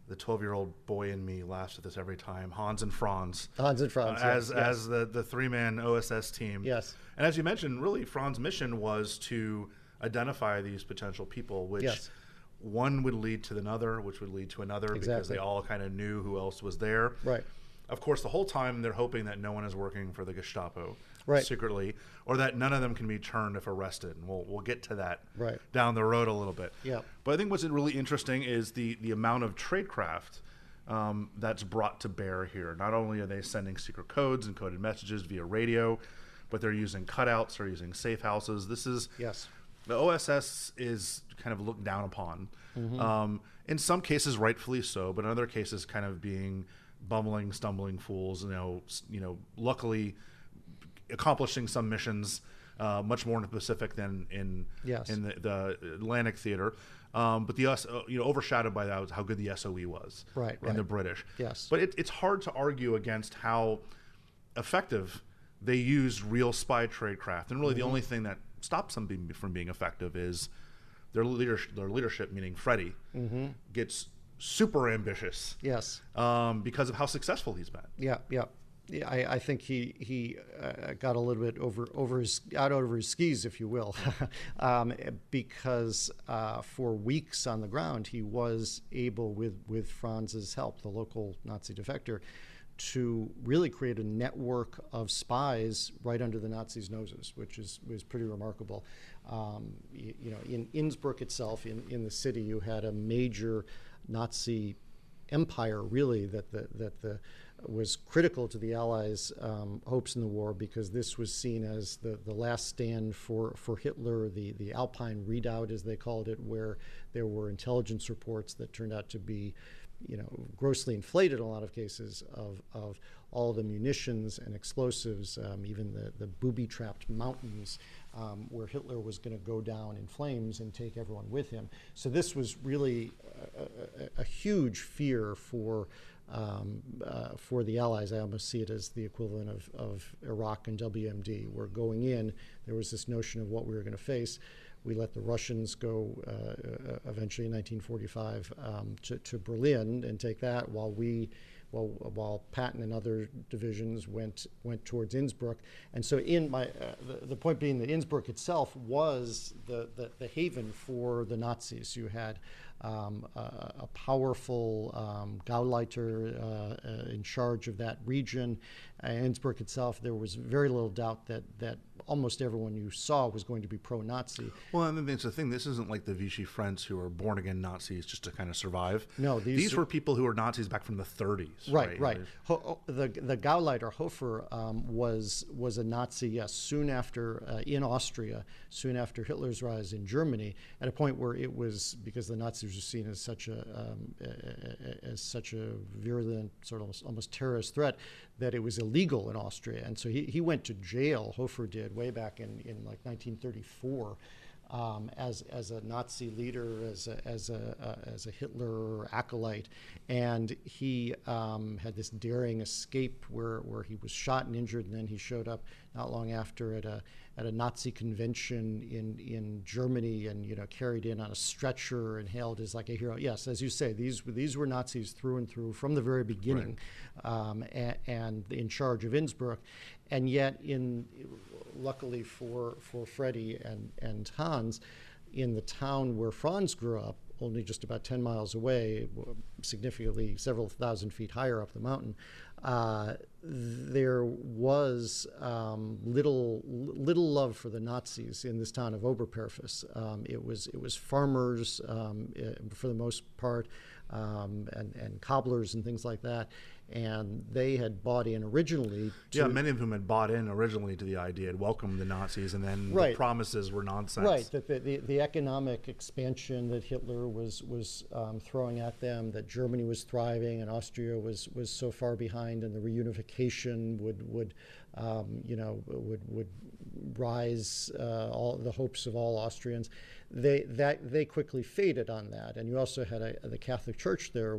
the 12-year-old boy in me laughs at this every time, Hans and Franz. Hans and Franz, as the three-man OSS team. Yes. And as you mentioned, really, Franz's mission was to identify these potential people, which one would lead to another, which would lead to another, because they all kind of knew who else was there. Right. Of course, the whole time they're hoping that no one is working for the Gestapo secretly, or that none of them can be turned if arrested, and we'll get to that down the road a little bit. Yeah. But I think what's really interesting is the amount of tradecraft that's brought to bear here. Not only are they sending secret codes and coded messages via radio, but they're using cutouts, they're using safe houses. This is the OSS is kind of looked down upon, in some cases rightfully so, but in other cases kind of being bumbling, stumbling fools. You know, luckily accomplishing some missions much more in the Pacific than in the Atlantic theater, but the overshadowed by that was how good the SOE was, and the British. But it's hard to argue against how effective they used real spy tradecraft, and really the only thing that stops them from being effective is their leadership, meaning Freddie gets super ambitious. Because of how successful he's been. Yeah, I think he got a little bit out over his skis, if you will, because for weeks on the ground he was able, with Franz's help, the local Nazi defector, to really create a network of spies right under the Nazis' noses, which was pretty remarkable. You know, in Innsbruck itself, in the city, you had a major Nazi empire, really, that was critical to the Allies' hopes in the war, because this was seen as the last stand for Hitler, the Alpine Redoubt, as they called it, where there were intelligence reports that turned out to be, you know, grossly inflated in a lot of cases, of all the munitions and explosives, even the booby-trapped mountains, where Hitler was going to go down in flames and take everyone with him. So this was really a huge fear for the Allies. I almost see it as the equivalent of Iraq and WMD, where going in, there was this notion of what we were going to face. We let the Russians go eventually in 1945 to Berlin and take that, while Patton and other divisions went towards Innsbruck. And so the point being that Innsbruck itself was the haven for the Nazis. You had a powerful Gauleiter in charge of that region. Innsbruck itself, there was very little doubt that almost everyone you saw was going to be pro-Nazi. Well, I mean, it's the thing. This isn't like the Vichy French who are born-again Nazis just to kind of survive. No, these were people who were Nazis back from the 30s. Right. The Gauleiter Hofer was a Nazi. Yes, soon after in Austria, soon after Hitler's rise in Germany, at a point where it was, because the Nazis were seen as such a virulent sort of almost terrorist threat, that it was illegal in Austria, and so he went to jail. Hofer did, way back in like 1934, as a Nazi leader, as a Hitler acolyte, and he had this daring escape where he was shot and injured, and then he showed up not long after at a Nazi convention in Germany, and, you know, carried in on a stretcher and hailed as like a hero. Yes, as you say, these were Nazis through and through from the very beginning, and in charge of Innsbruck. And yet, luckily for Freddie and Hans, in the town where Franz grew up, only just about 10 miles away, significantly several thousand feet higher up the mountain, there was little love for the Nazis in this town of Oberperfus. It was farmers for the most part, and cobblers and things like that, and they had bought in originally to, many of them had bought in originally to the idea and welcomed the Nazis, and then the promises were nonsense. Right, that the economic expansion that Hitler was throwing at them, that Germany was thriving and Austria was so far behind, and the reunification would rise all the hopes of all Austrians. They quickly faded on that, and you also had the Catholic Church there,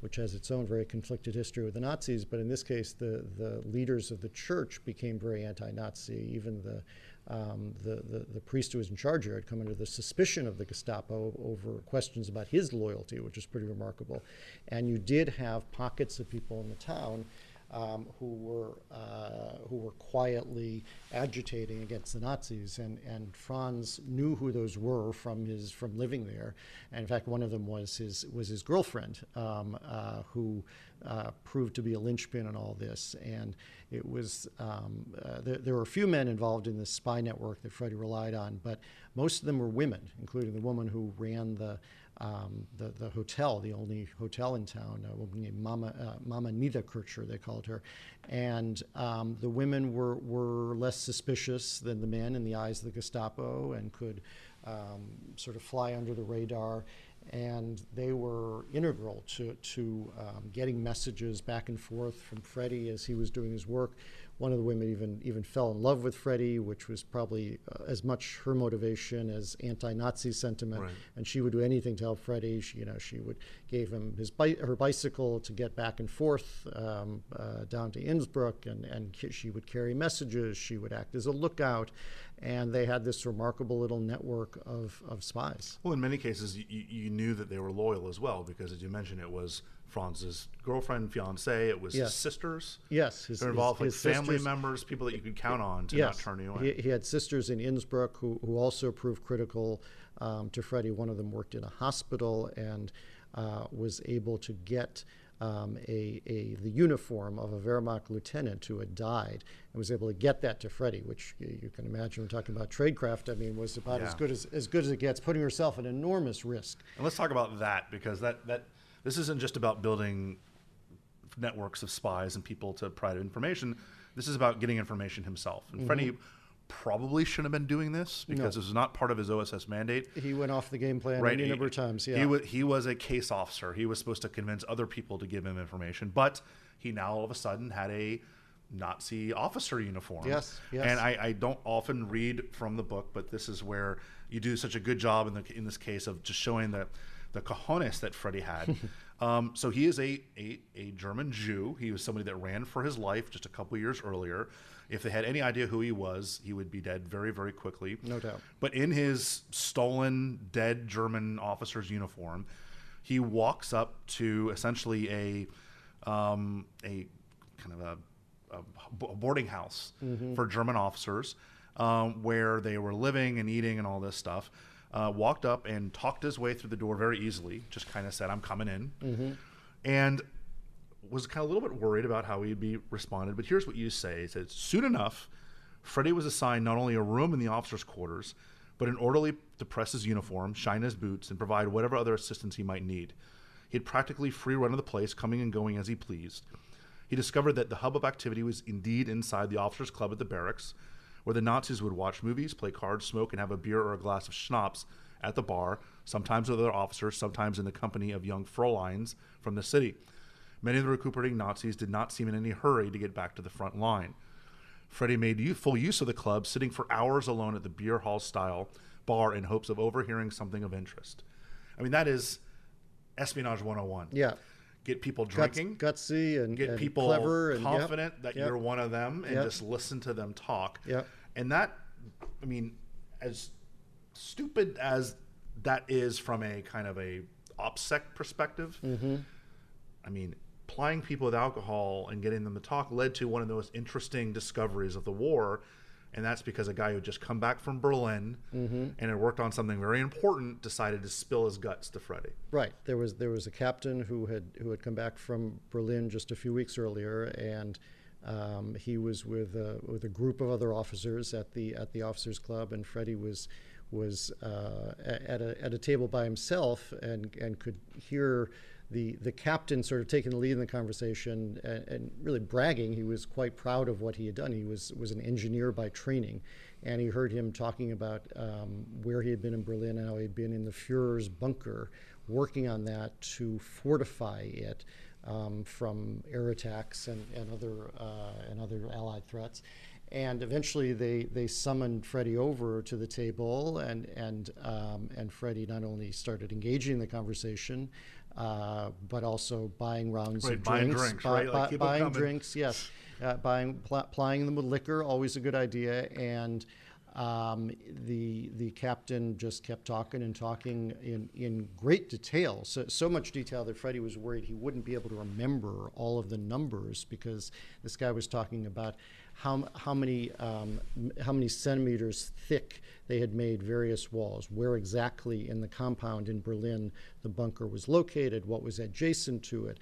which has its own very conflicted history with the Nazis. But in this case, the leaders of the Church became very anti-Nazi. Even the priest who was in charge here had come under the suspicion of the Gestapo over questions about his loyalty, which is pretty remarkable. And you did have pockets of people in the town who were quietly agitating against the Nazis, and Franz knew who those were from living there, and in fact one of them was his girlfriend, who proved to be a linchpin in all this. And it was there were a few men involved in this spy network that Freddie relied on, but most of them were women, including the woman who ran the hotel, the only hotel in town, a woman named Mama Niederkircher, they called her. And the women were less suspicious than the men in the eyes of the Gestapo, and could sort of fly under the radar. And they were integral to getting messages back and forth from Freddie as he was doing his work. One of the women even fell in love with Freddie, which was probably as much her motivation as anti-Nazi sentiment. Right. And she would do anything to help Freddie. She gave him her bicycle to get back and forth down to Innsbruck, and she would carry messages. She would act as a lookout, and they had this remarkable little network of spies. Well, in many cases, you knew that they were loyal as well, because as you mentioned, it was Franz's girlfriend, fiance, it was his sisters. Yes, his involved his family sisters, members, people that you could count on to not turn you away. He had sisters in Innsbruck who also proved critical to Freddie. One of them worked in a hospital and was able to get the uniform of a Wehrmacht lieutenant who had died, and was able to get that to Freddie, which you can imagine, when talking about tradecraft, I mean, was about as good as it gets, putting herself at enormous risk. And let's talk about that, because that this isn't just about building networks of spies and people to provide information. This is about getting information himself. And Freddie probably shouldn't have been doing this, because this was not part of his OSS mandate. He went off the game plan any number of times. Yeah. He was a case officer. He was supposed to convince other people to give him information, but he now all of a sudden had a Nazi officer uniform. Yes. And I don't often read from the book, but this is where you do such a good job in this case of just showing the cojones that Freddie had. So he is a German Jew. He was somebody that ran for his life just a couple years earlier. If they had any idea who he was, he would be dead very, very quickly. No doubt. But in his stolen, dead German officer's uniform, he walks up to essentially a kind of a boarding house for German officers where they were living and eating and all this stuff. Walked up and talked his way through the door very easily, just kind of said, "I'm coming in," and was kind of a little bit worried about how he'd be responded. But here's what you say. It says, "Soon enough, Freddie was assigned not only a room in the officer's quarters, but an orderly to press his uniform, shine his boots, and provide whatever other assistance he might need. He had practically free run of the place, coming and going as he pleased. He discovered that the hub of activity was indeed inside the officers' club at the barracks, where the Nazis would watch movies, play cards, smoke, and have a beer or a glass of schnapps at the bar, sometimes with other officers, sometimes in the company of young Fräuleins from the city. Many of the recuperating Nazis did not seem in any hurry to get back to the front line. Freddie made full use of the club, sitting for hours alone at the beer hall-style bar in hopes of overhearing something of interest." I mean, that is espionage 101. Yeah. Get people drinking. Gutsy and get people clever and confident that you're one of them, and just listen to them talk. Yep. And that, I mean, as stupid as that is from a kind of a OPSEC perspective, I mean, plying people with alcohol and getting them to talk led to one of the most interesting discoveries of the war, And that's because a guy who had just come back from Berlin and had worked on something very important decided to spill his guts to Freddie. Right. There was a captain who had come back from Berlin just a few weeks earlier, and he was with a group of other officers at the officers' club, and Freddie was at a table by himself and could hear the captain sort of taking the lead in the conversation and really bragging. He was quite proud of what he had done. He was an engineer by training, and he heard him talking about where he had been in Berlin and how he had been in the Fuhrer's bunker, working on that to fortify it from air attacks and other Allied threats. And eventually they summoned Freddie over to the table, and Freddie not only started engaging in the conversation, but also buying rounds of drinks. Buying drinks, yes. Plying them with liquor, always a good idea. And the captain just kept talking and talking in great detail, so much detail that Freddie was worried he wouldn't be able to remember all of the numbers, because this guy was talking about how many centimeters thick they had made various walls, where exactly in the compound in Berlin the bunker was located, what was adjacent to it.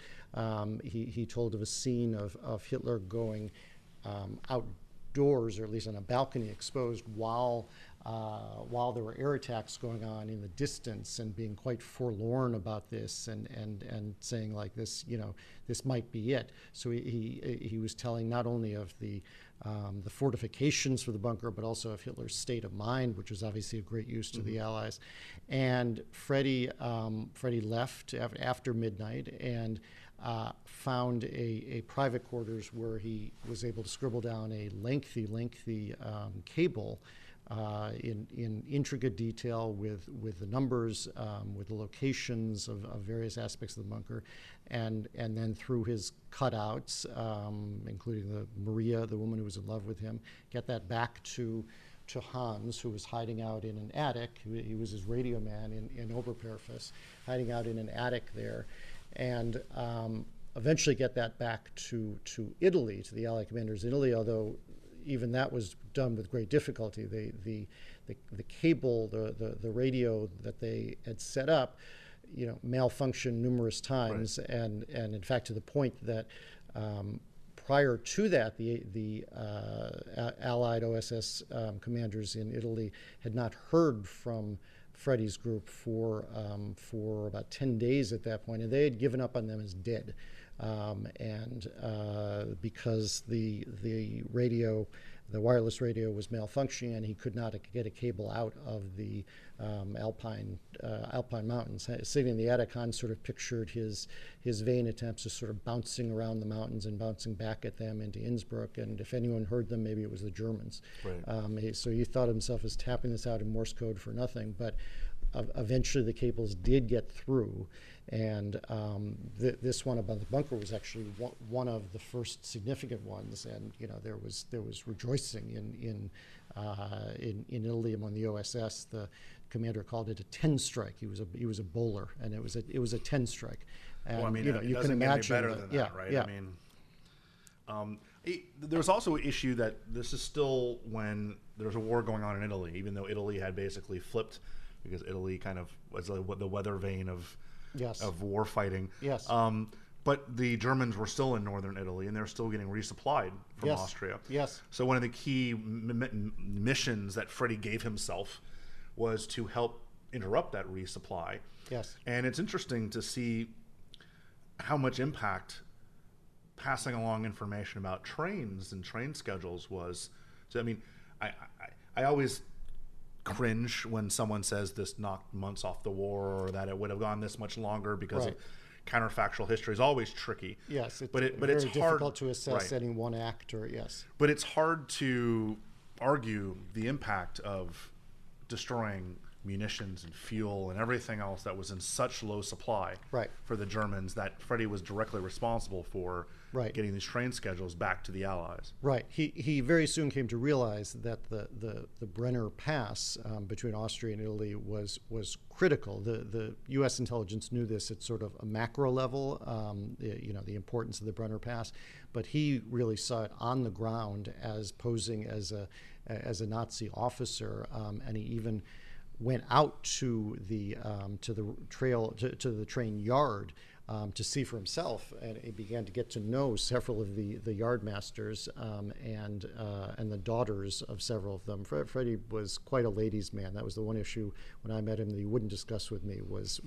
He told of a scene of Hitler going outdoors, or at least on a balcony exposed, while there were air attacks going on in the distance, and being quite forlorn about this, and saying, like, this, you know, this might be it. So he was telling not only of the fortifications for the bunker, but also of Hitler's state of mind, which was obviously of great use to the Allies. And Freddie left after midnight and found a private quarters where he was able to scribble down a lengthy cable in intricate detail with the numbers, with the locations of various aspects of the bunker, and then through his cutouts, including Maria, the woman who was in love with him, get that back to Hans, who was hiding out in an attic. He was his radio man in Oberperfus, hiding out in an attic there, and eventually get that back to Italy, to the Allied commanders in Italy, although even that was done with great difficulty. The cable, the radio that they had set up, you know, malfunctioned numerous times, right. and in fact, to the point that prior to that, the Allied OSS commanders in Italy had not heard from Freddie's group for about 10 days at that point, and they had given up on them as dead. Because the radio, the wireless radio, was malfunctioning, and he could not get a cable out of the Alpine mountains. Sitting in the attic, Hans sort of pictured his vain attempts as sort of bouncing around the mountains and bouncing back at them into Innsbruck. And if anyone heard them, maybe it was the Germans. Right. So he thought of himself as tapping this out in Morse code for nothing. But eventually the cables did get through. And this one about the bunker was actually one of the first significant ones, and you know there was rejoicing in Italy among the OSS. The commander called it a 10 strike. He was a bowler, and it was a 10 strike. And, well, I mean, you know, you can imagine better than that, right? Yeah. I mean, there was also an issue that this is still when there's a war going on in Italy, even though Italy had basically flipped, because Italy kind of was the weather vane of. Yes. Of war fighting. Yes. But the Germans were still in northern Italy, and they're still getting resupplied from yes. Austria. Yes. So one of the key missions that Freddie gave himself was to help interrupt that resupply. Yes. And it's interesting to see how much impact passing along information about trains and train schedules was. So I mean, I always cringe when someone says this knocked months off the war, or that it would have gone this much longer, because right. Counterfactual history is always tricky. Yes, it's difficult hard, to assess right. any one actor. Yes, but it's hard to argue the impact of destroying munitions and fuel and everything else that was in such low supply for the Germans that Freddie was directly responsible for getting these train schedules back to the Allies. Right. He very soon came to realize that the Brenner Pass between Austria and Italy was critical. The U.S. intelligence knew this at sort of a macro level, you know, the importance of the Brenner Pass, but he really saw it on the ground as posing as a Nazi officer, and he even went out to the train yard to see for himself, and he began to get to know several of the yard masters and the daughters of several of them. Freddie was quite a ladies' man. That was the one issue when I met him that he wouldn't discuss with me was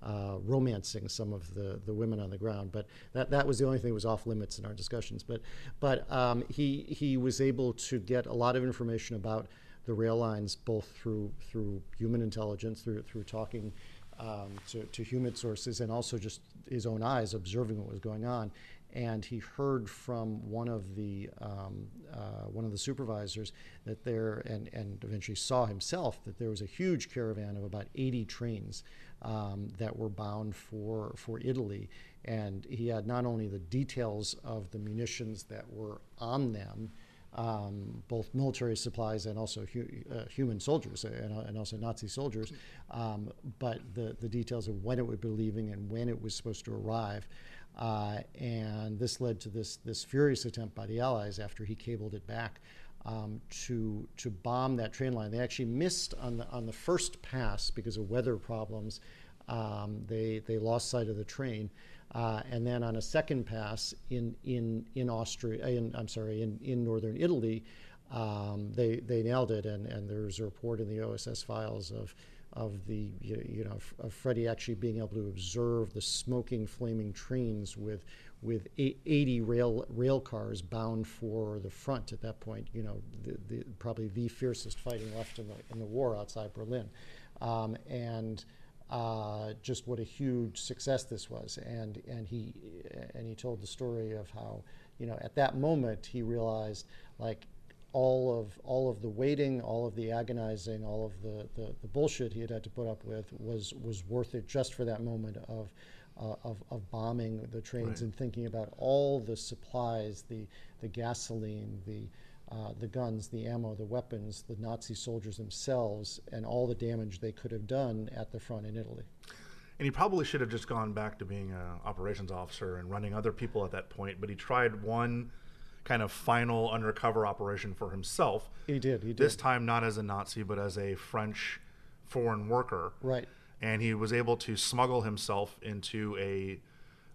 romancing some of the women on the ground, but that was the only thing that was off limits in our discussions. But he was able to get a lot of information about the rail lines, both through human intelligence, through talking to human sources, and also just his own eyes observing what was going on. And he heard from one of the supervisors that there, and eventually saw himself, that there was a huge caravan of about 80 trains that were bound for Italy. And he had not only the details of the munitions that were on them, both military supplies and also human soldiers and also Nazi soldiers, but the details of when it would be leaving and when it was supposed to arrive. And this led to this furious attempt by the Allies, after he cabled it back, to bomb that train line. They actually missed on the first pass because of weather problems. They lost sight of the train, and then on a second pass in Austria, in northern Italy, they nailed it. And there's a report in the OSS files of Freddie actually being able to observe the smoking, flaming trains with 80 rail cars bound for the front at that point. You know, probably the fiercest fighting left in the war outside Berlin, and just what a huge success this was. And he told the story of how, you know, at that moment he realized, like, all of the waiting, all of the agonizing, all of the bullshit he had to put up with was worth it just for that moment of bombing the trains, right, and thinking about all the supplies, the gasoline, the guns, the ammo, the weapons, the Nazi soldiers themselves, and all the damage they could have done at the front in Italy. And he probably should have just gone back to being an operations officer and running other people at that point, but he tried one kind of final undercover operation for himself. He did. This time not as a Nazi, but as a French foreign worker. Right. And he was able to smuggle himself into a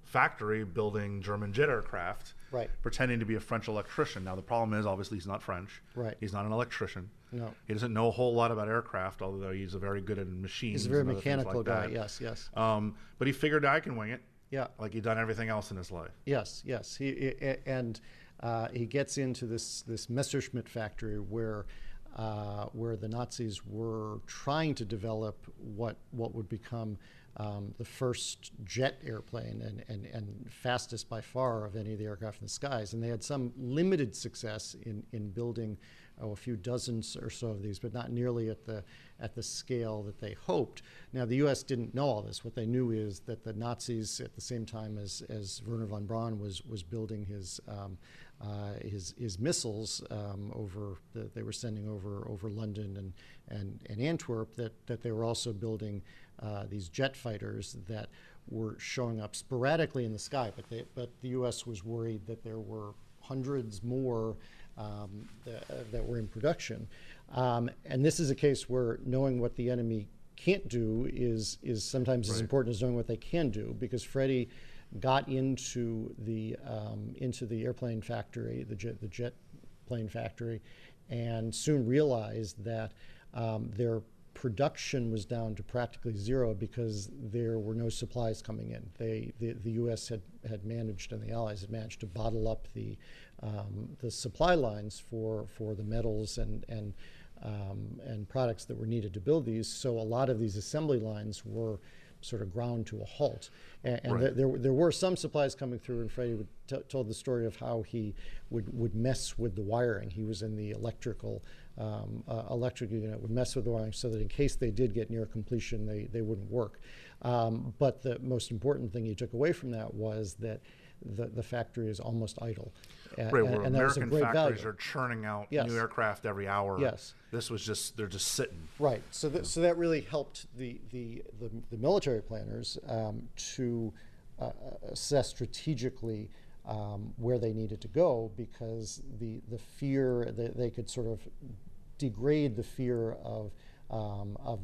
factory building German jet aircraft, right, pretending to be a French electrician. Now the problem is, obviously, he's not French. Right. He's not an electrician. No. He doesn't know a whole lot about aircraft, although he's a very good at machines. He's a very mechanical guy. Yes. But he figured, I can wing it. Yeah. Like he'd done everything else in his life. Yes. He gets into this Messerschmitt factory where the Nazis were trying to develop what would become the first jet airplane and fastest by far of any of the aircraft in the skies. And they had some limited success in building a few dozens or so of these, but not nearly at the scale that they hoped. Now, the U.S. didn't know all this. What they knew is that the Nazis, at the same time as Werner von Braun was building his missiles they were sending over London and Antwerp, that they were also building these jet fighters that were showing up sporadically in the sky. But the U.S. was worried that there were hundreds more that were in production. And this is a case where knowing what the enemy can't do is sometimes as important as knowing what they can do, because Freddie got into the airplane factory, the jet plane factory, and soon realized that their production was down to practically zero because there were no supplies coming in. The U.S. had managed, and the Allies had managed, to bottle up the supply lines for the metals and products that were needed to build these. So a lot of these assembly lines were sort of ground to a halt. There were some supplies coming through, and Freddie told the story of how he would mess with the wiring. He was in the electrical electric unit would mess with the wiring so that in case they did get near completion, they wouldn't work. But the most important thing you took away from that was that the factory is almost idle. Right, where American factories are churning out new aircraft every hour. Yes. This was just, they're just sitting. Right, so, so that really helped the military planners to assess strategically where they needed to go, because the fear, they could sort of degrade the fear of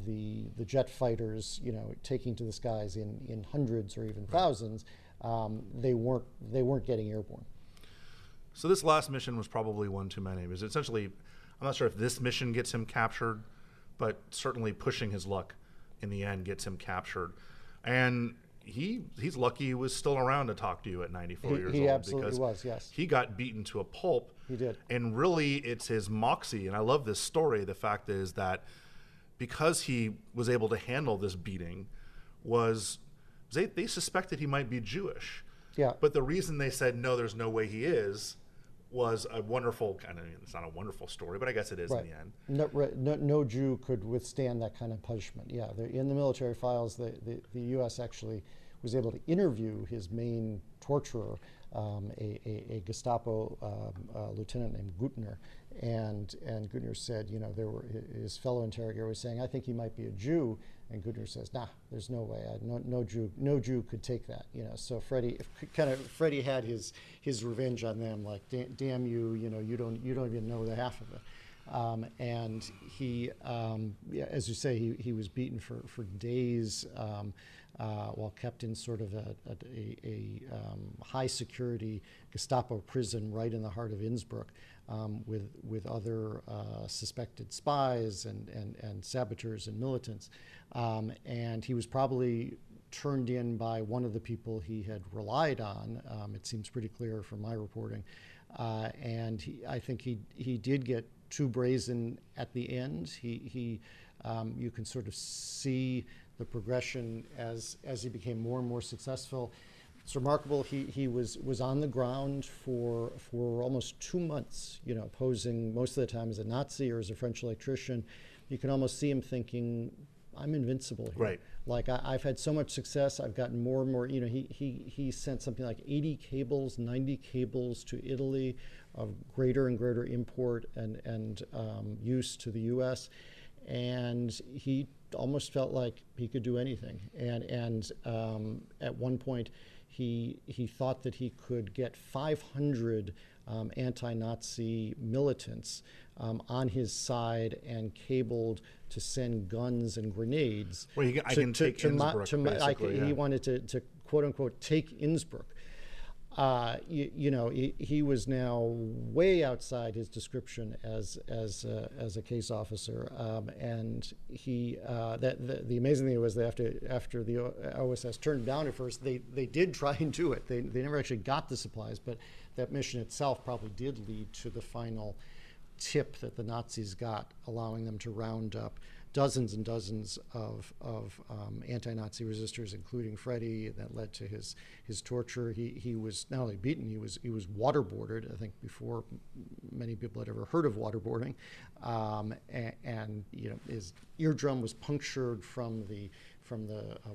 the jet fighters, you know, taking to the skies in hundreds or even thousands. They weren't getting airborne. So this last mission was probably one too many. It was essentially, I'm not sure if this mission gets him captured, but certainly pushing his luck in the end gets him captured. And he's lucky he was still around to talk to you at 94 years old. He absolutely was, yes. He got beaten to a pulp. He did. And really it's his moxie, and I love this story. The fact is that because he was able to handle this beating was... They suspected he might be Jewish, but the reason they said no, there's no way he is, was a wonderful kind of, it's not a wonderful story, but I guess it is in the end. No Jew could withstand that kind of punishment. Yeah, in the military files, the U.S. actually was able to interview his main torturer, a Gestapo lieutenant named Guttner, and Guttner said, you know, there were, his fellow interrogator was saying, I think he might be a Jew, and Guttner says, nah, there's no way, no Jew could take that, you know. So Freddie had his revenge on them, like, damn you, you know, you don't even know the half of it. And he, as you say, he was beaten for days, while kept in sort of a high security Gestapo prison right in the heart of Innsbruck, with other suspected spies and saboteurs and militants. And he was probably turned in by one of the people he had relied on. It seems pretty clear from my reporting. And I think he did get too brazen at the end. He you can sort of see the progression as he became more and more successful. It's remarkable. He was on the ground for almost 2 months, you know, posing most of the time as a Nazi or as a French electrician. You can almost see him thinking, I'm invincible here. Right. Like, I've had so much success. I've gotten more and more, you know, he sent something like 80 cables, 90 cables to Italy of greater and greater import and use to the U.S. And he almost felt like he could do anything, and at one point he thought that he could get 500 anti-Nazi militants on his side and cabled to send guns and grenades. Well, he wanted to quote unquote take Innsbruck. He was now way outside his description as a case officer, and he the amazing thing was that after the OSS turned down at first, they did try and do it. They never actually got the supplies, but that mission itself probably did lead to the final tip that the Nazis got, allowing them to round up dozens and dozens of anti-Nazi resistors, including Freddie, and that led to his torture. He was not only beaten, he was waterboarded, I think before many people had ever heard of waterboarding. And you know, his eardrum was punctured from the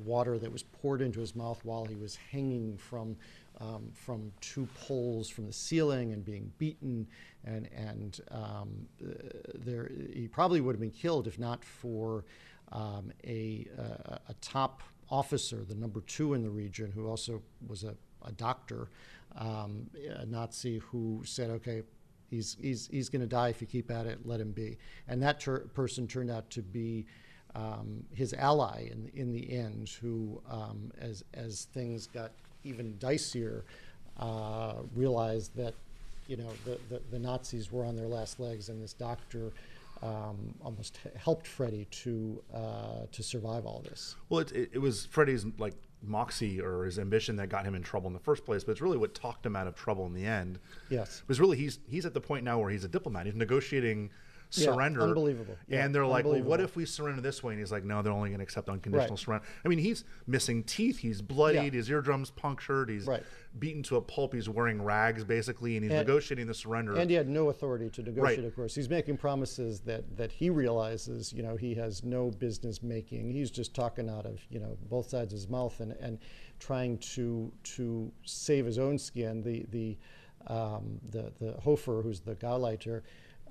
water that was poured into his mouth while he was hanging from two poles from the ceiling and being beaten, and he probably would have been killed if not for a top officer, the number two in the region, who also was a doctor, a Nazi, who said, okay, he's going to die if you keep at it, let him be. And that person turned out to be his ally in the end, who as things got even dicier, realized that, you know, the Nazis were on their last legs, and this doctor almost helped Freddie to survive all this. Well, it was Freddie's like moxie or his ambition that got him in trouble in the first place, but it's really what talked him out of trouble in the end. Yes, it was really he's at the point now where he's a diplomat. He's negotiating surrender. Yeah, unbelievable. And they're like, well, what if we surrender this way? And he's like, no, they're only going to accept unconditional surrender. I mean, he's missing teeth. He's bloodied. His eardrums punctured. He's beaten to a pulp. He's wearing rags, basically, and he's negotiating the surrender. And he had no authority to negotiate, of course. He's making promises that, he realizes, you know, he has no business making. He's just talking out of, you know, both sides of his mouth and trying to save his own skin. The Hofer, who's the Gauleiter,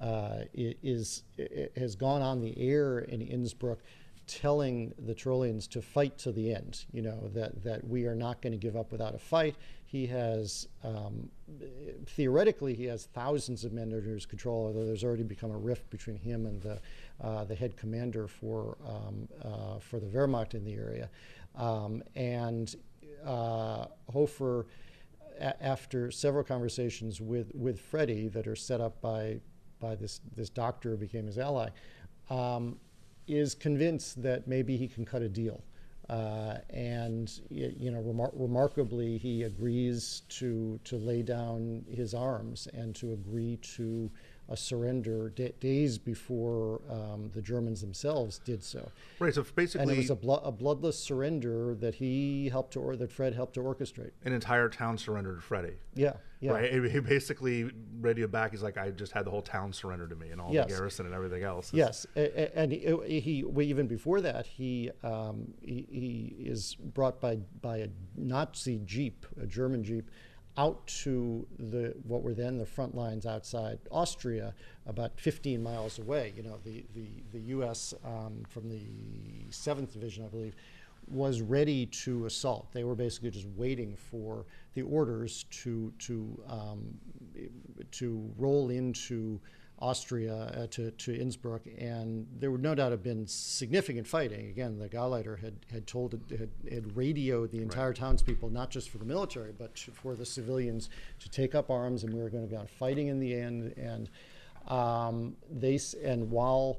has gone on the air in Innsbruck telling the Trullians to fight to the end, you know, that we are not going to give up without a fight. He has, theoretically, he has thousands of men under his control, although there's already become a rift between him and the head commander for the Wehrmacht in the area. Hofer, after several conversations with Freddie that are set up by this doctor who became his ally, is convinced that maybe he can cut a deal. Remarkably, he agrees to lay down his arms and to agree to a surrender days before the Germans themselves did so. Right, so basically... And it was a bloodless surrender that he helped to, or that Fred helped to orchestrate. An entire town surrendered to Freddie. Yeah, yeah. Right, he basically radioed back, he's like, I just had the whole town surrender to me and all the garrison and everything else. Yes, and he even before that, he is brought by a Nazi jeep, a German jeep, out to what were then the front lines outside Austria, about 15 miles away. You know, the U.S. From the 7th Division, I believe, was ready to assault. They were basically just waiting for the orders to roll into Austria, to Innsbruck, and there would no doubt have been significant fighting. Again, the Gauleiter had radioed the entire townspeople, not just for the military, but for the civilians to take up arms, and we were going to go on fighting in the end. And while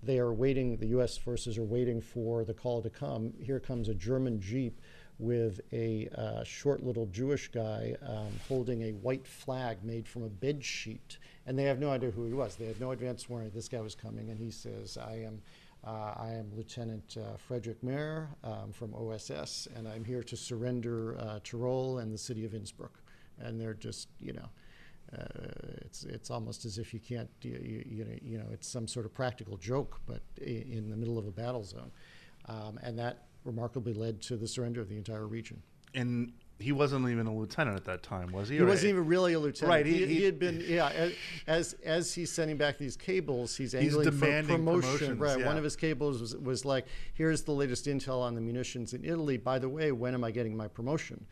they are waiting, the U.S. forces are waiting for the call to come. Here comes a German jeep with a short little Jewish guy holding a white flag made from a bed sheet. And they have no idea who he was. They had no advance warning this guy was coming, and he says, I am Lieutenant Freddie Mayer from OSS, and I'm here to surrender Tyrol and the city of Innsbruck. And they're just, you know, it's almost as if you can't, you know, it's some sort of practical joke, but in the middle of a battle zone. And that remarkably led to the surrender of the entire region. And he wasn't even a lieutenant at that time, was he? He wasn't even really a lieutenant. Right. He had been, as he's sending back these cables, he's angling for promotion. Right. Yeah. One of his cables was like, here's the latest intel on the munitions in Italy. By the way, when am I getting my promotion?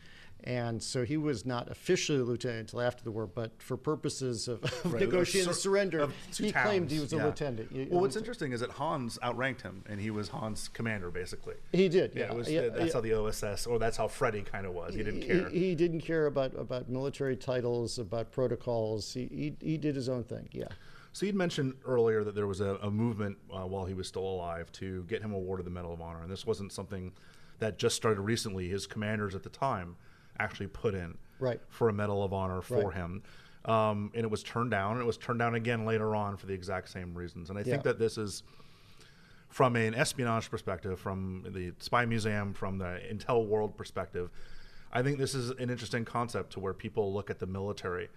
And so he was not officially a lieutenant until after the war, but for purposes of negotiating the surrender, he claimed he was a lieutenant. Well, what's interesting is that Hans outranked him, and he was Hans' commander, basically. He did, yeah. That's how the OSS, or that's how Freddie kind of was. He didn't care. He didn't care about military titles, about protocols. He did his own thing, yeah. So you'd mentioned earlier that there was a movement while he was still alive to get him awarded the Medal of Honor, and this wasn't something that just started recently. His commanders at the time actually put in for a Medal of Honor for him. And it was turned down, and it was turned down again later on for the exact same reasons. And I think that this is, from an espionage perspective, from the spy museum, from the intel world perspective, I think this is an interesting concept to where people look at the military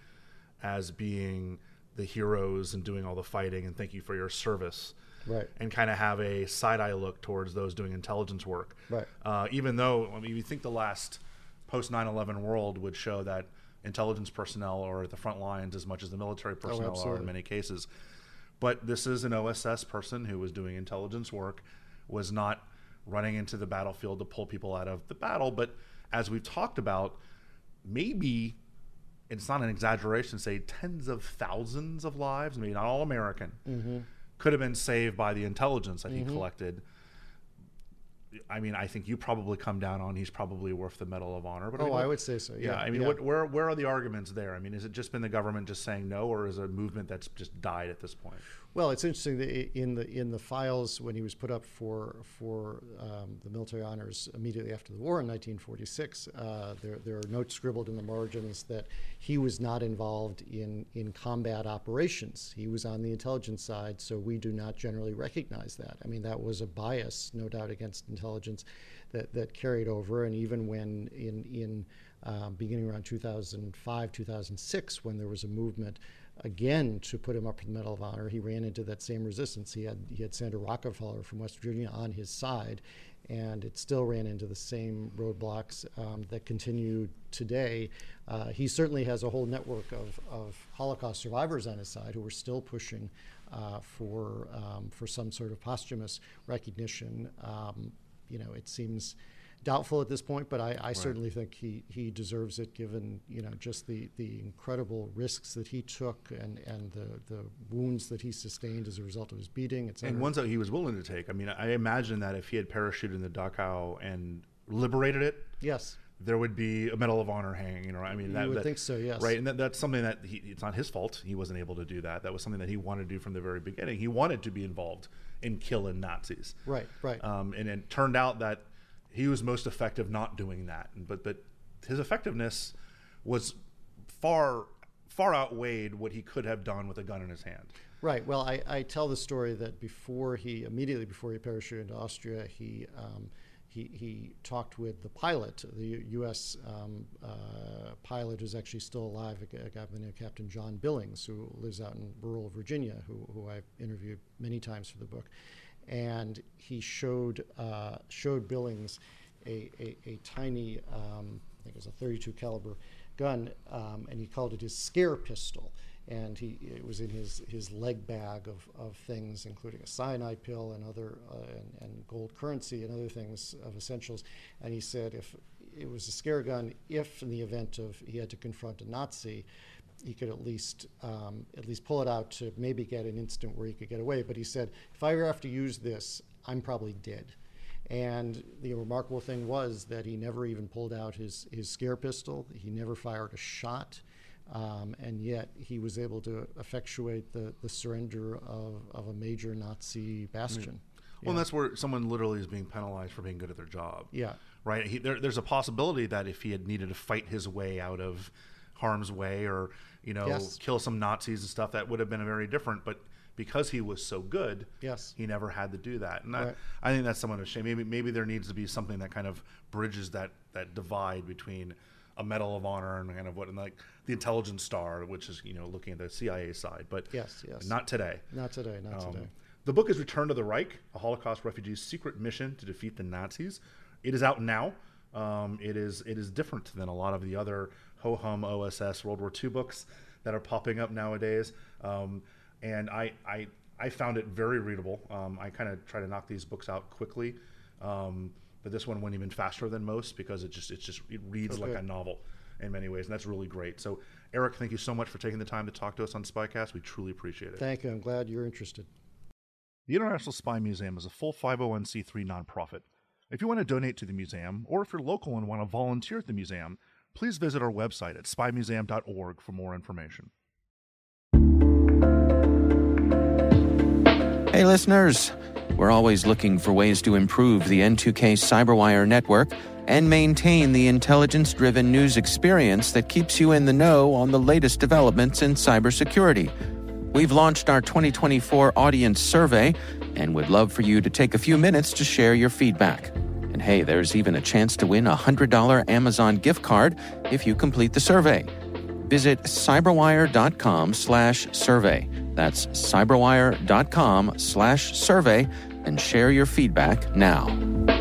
as being the heroes and doing all the fighting and thank you for your service. Right. And kind of have a side-eye look towards those doing intelligence work. Right. Even though, I mean, you think the last post-9/11 world would show that intelligence personnel are at the front lines as much as the military personnel are in many cases. But this is an OSS person who was doing intelligence work, was not running into the battlefield to pull people out of the battle. But as we've talked about, maybe, it's not an exaggeration, say tens of thousands of lives, maybe not all American, could have been saved by the intelligence that he collected. I mean, I think you probably come down on he's probably worth the Medal of Honor. But I would say so. Yeah. I mean, where are the arguments there? I mean, has it just been the government just saying no, or is it a movement that's just died at this point? Well, it's interesting that in the files when he was put up for the military honors immediately after the war in 1946, there are notes scribbled in the margins that he was not involved in combat operations. He was on the intelligence side, so we do not generally recognize that. I mean, that was a bias, no doubt, against intelligence that carried over, and even when in beginning around 2005, 2006, when there was a movement again to put him up for the Medal of Honor, he ran into that same resistance. He had Senator Rockefeller from West Virginia on his side, and it still ran into the same roadblocks that continue today. He certainly has a whole network of Holocaust survivors on his side who are still pushing for some sort of posthumous recognition. You know, it seems doubtful at this point, but I right. certainly think he deserves it, given, you know, just the incredible risks that he took and the wounds that he sustained as a result of his beating, etc. And ones that he was willing to take. I mean, I imagine that if he had parachuted in the Dachau and liberated it, yes, there would be a Medal of Honor hanging. You know, I mean, I would think so. Yes, right. And that's something that it's not his fault. He wasn't able to do that. That was something that he wanted to do from the very beginning. He wanted to be involved in killing Nazis. Right. Right. And it turned out that he was most effective not doing that, but his effectiveness was far outweighed what he could have done with a gun in his hand. Right. Well, I tell the story that immediately before he parachuted into Austria, he talked with the pilot, the U.S. Pilot who's actually still alive, a guy by the name of Captain John Billings, who lives out in rural Virginia, who I've interviewed many times for the book. And he showed Billings a tiny, I think it was a 32 caliber gun, and he called it his scare pistol. And it was in his leg bag of things, including a cyanide pill and other and gold currency and other things of essentials. And he said if it was a scare gun, if in the event of he had to confront a Nazi, he could at least pull it out to maybe get an instant where he could get away. But he said, if I ever have to use this, I'm probably dead. And the remarkable thing was that he never even pulled out his scare pistol. He never fired a shot. And yet he was able to effectuate the surrender of a major Nazi bastion. Mm. Well, yeah. That's where someone literally is being penalized for being good at their job. Yeah. Right? There's a possibility that if he had needed to fight his way out of harm's way, or, you know, yes, kill some Nazis and stuff, that would have been a very different, but because he was so good, yes, he never had to do that. And right. I think that's somewhat of a shame. Maybe there needs to be something that kind of bridges that divide between a Medal of Honor and kind of what, and like the Intelligence Star, which is, you know, looking at the CIA side, but yes, not today. The book is Return to the Reich, a Holocaust refugee's secret mission to defeat the Nazis. It is out now. It is different than a lot of the other ho-hum OSS World War II books that are popping up nowadays. And I found it very readable. I kind of try to knock these books out quickly. But this one went even faster than most because it reads like a novel in many ways, and that's really great. So Eric, thank you so much for taking the time to talk to us on Spycast. We truly appreciate it. Thank you. I'm glad you're interested. The International Spy Museum is a full 501c3 nonprofit. If you want to donate to the museum, or if you're local and want to volunteer at the museum, please visit our website at spymuseum.org for more information. Hey listeners, we're always looking for ways to improve the N2K CyberWire network and maintain the intelligence-driven news experience that keeps you in the know on the latest developments in cybersecurity. We've launched our 2024 audience survey and would love for you to take a few minutes to share your feedback. And hey, there's even a chance to win a $100 Amazon gift card if you complete the survey. Visit cyberwire.com/survey. That's cyberwire.com/survey and share your feedback now.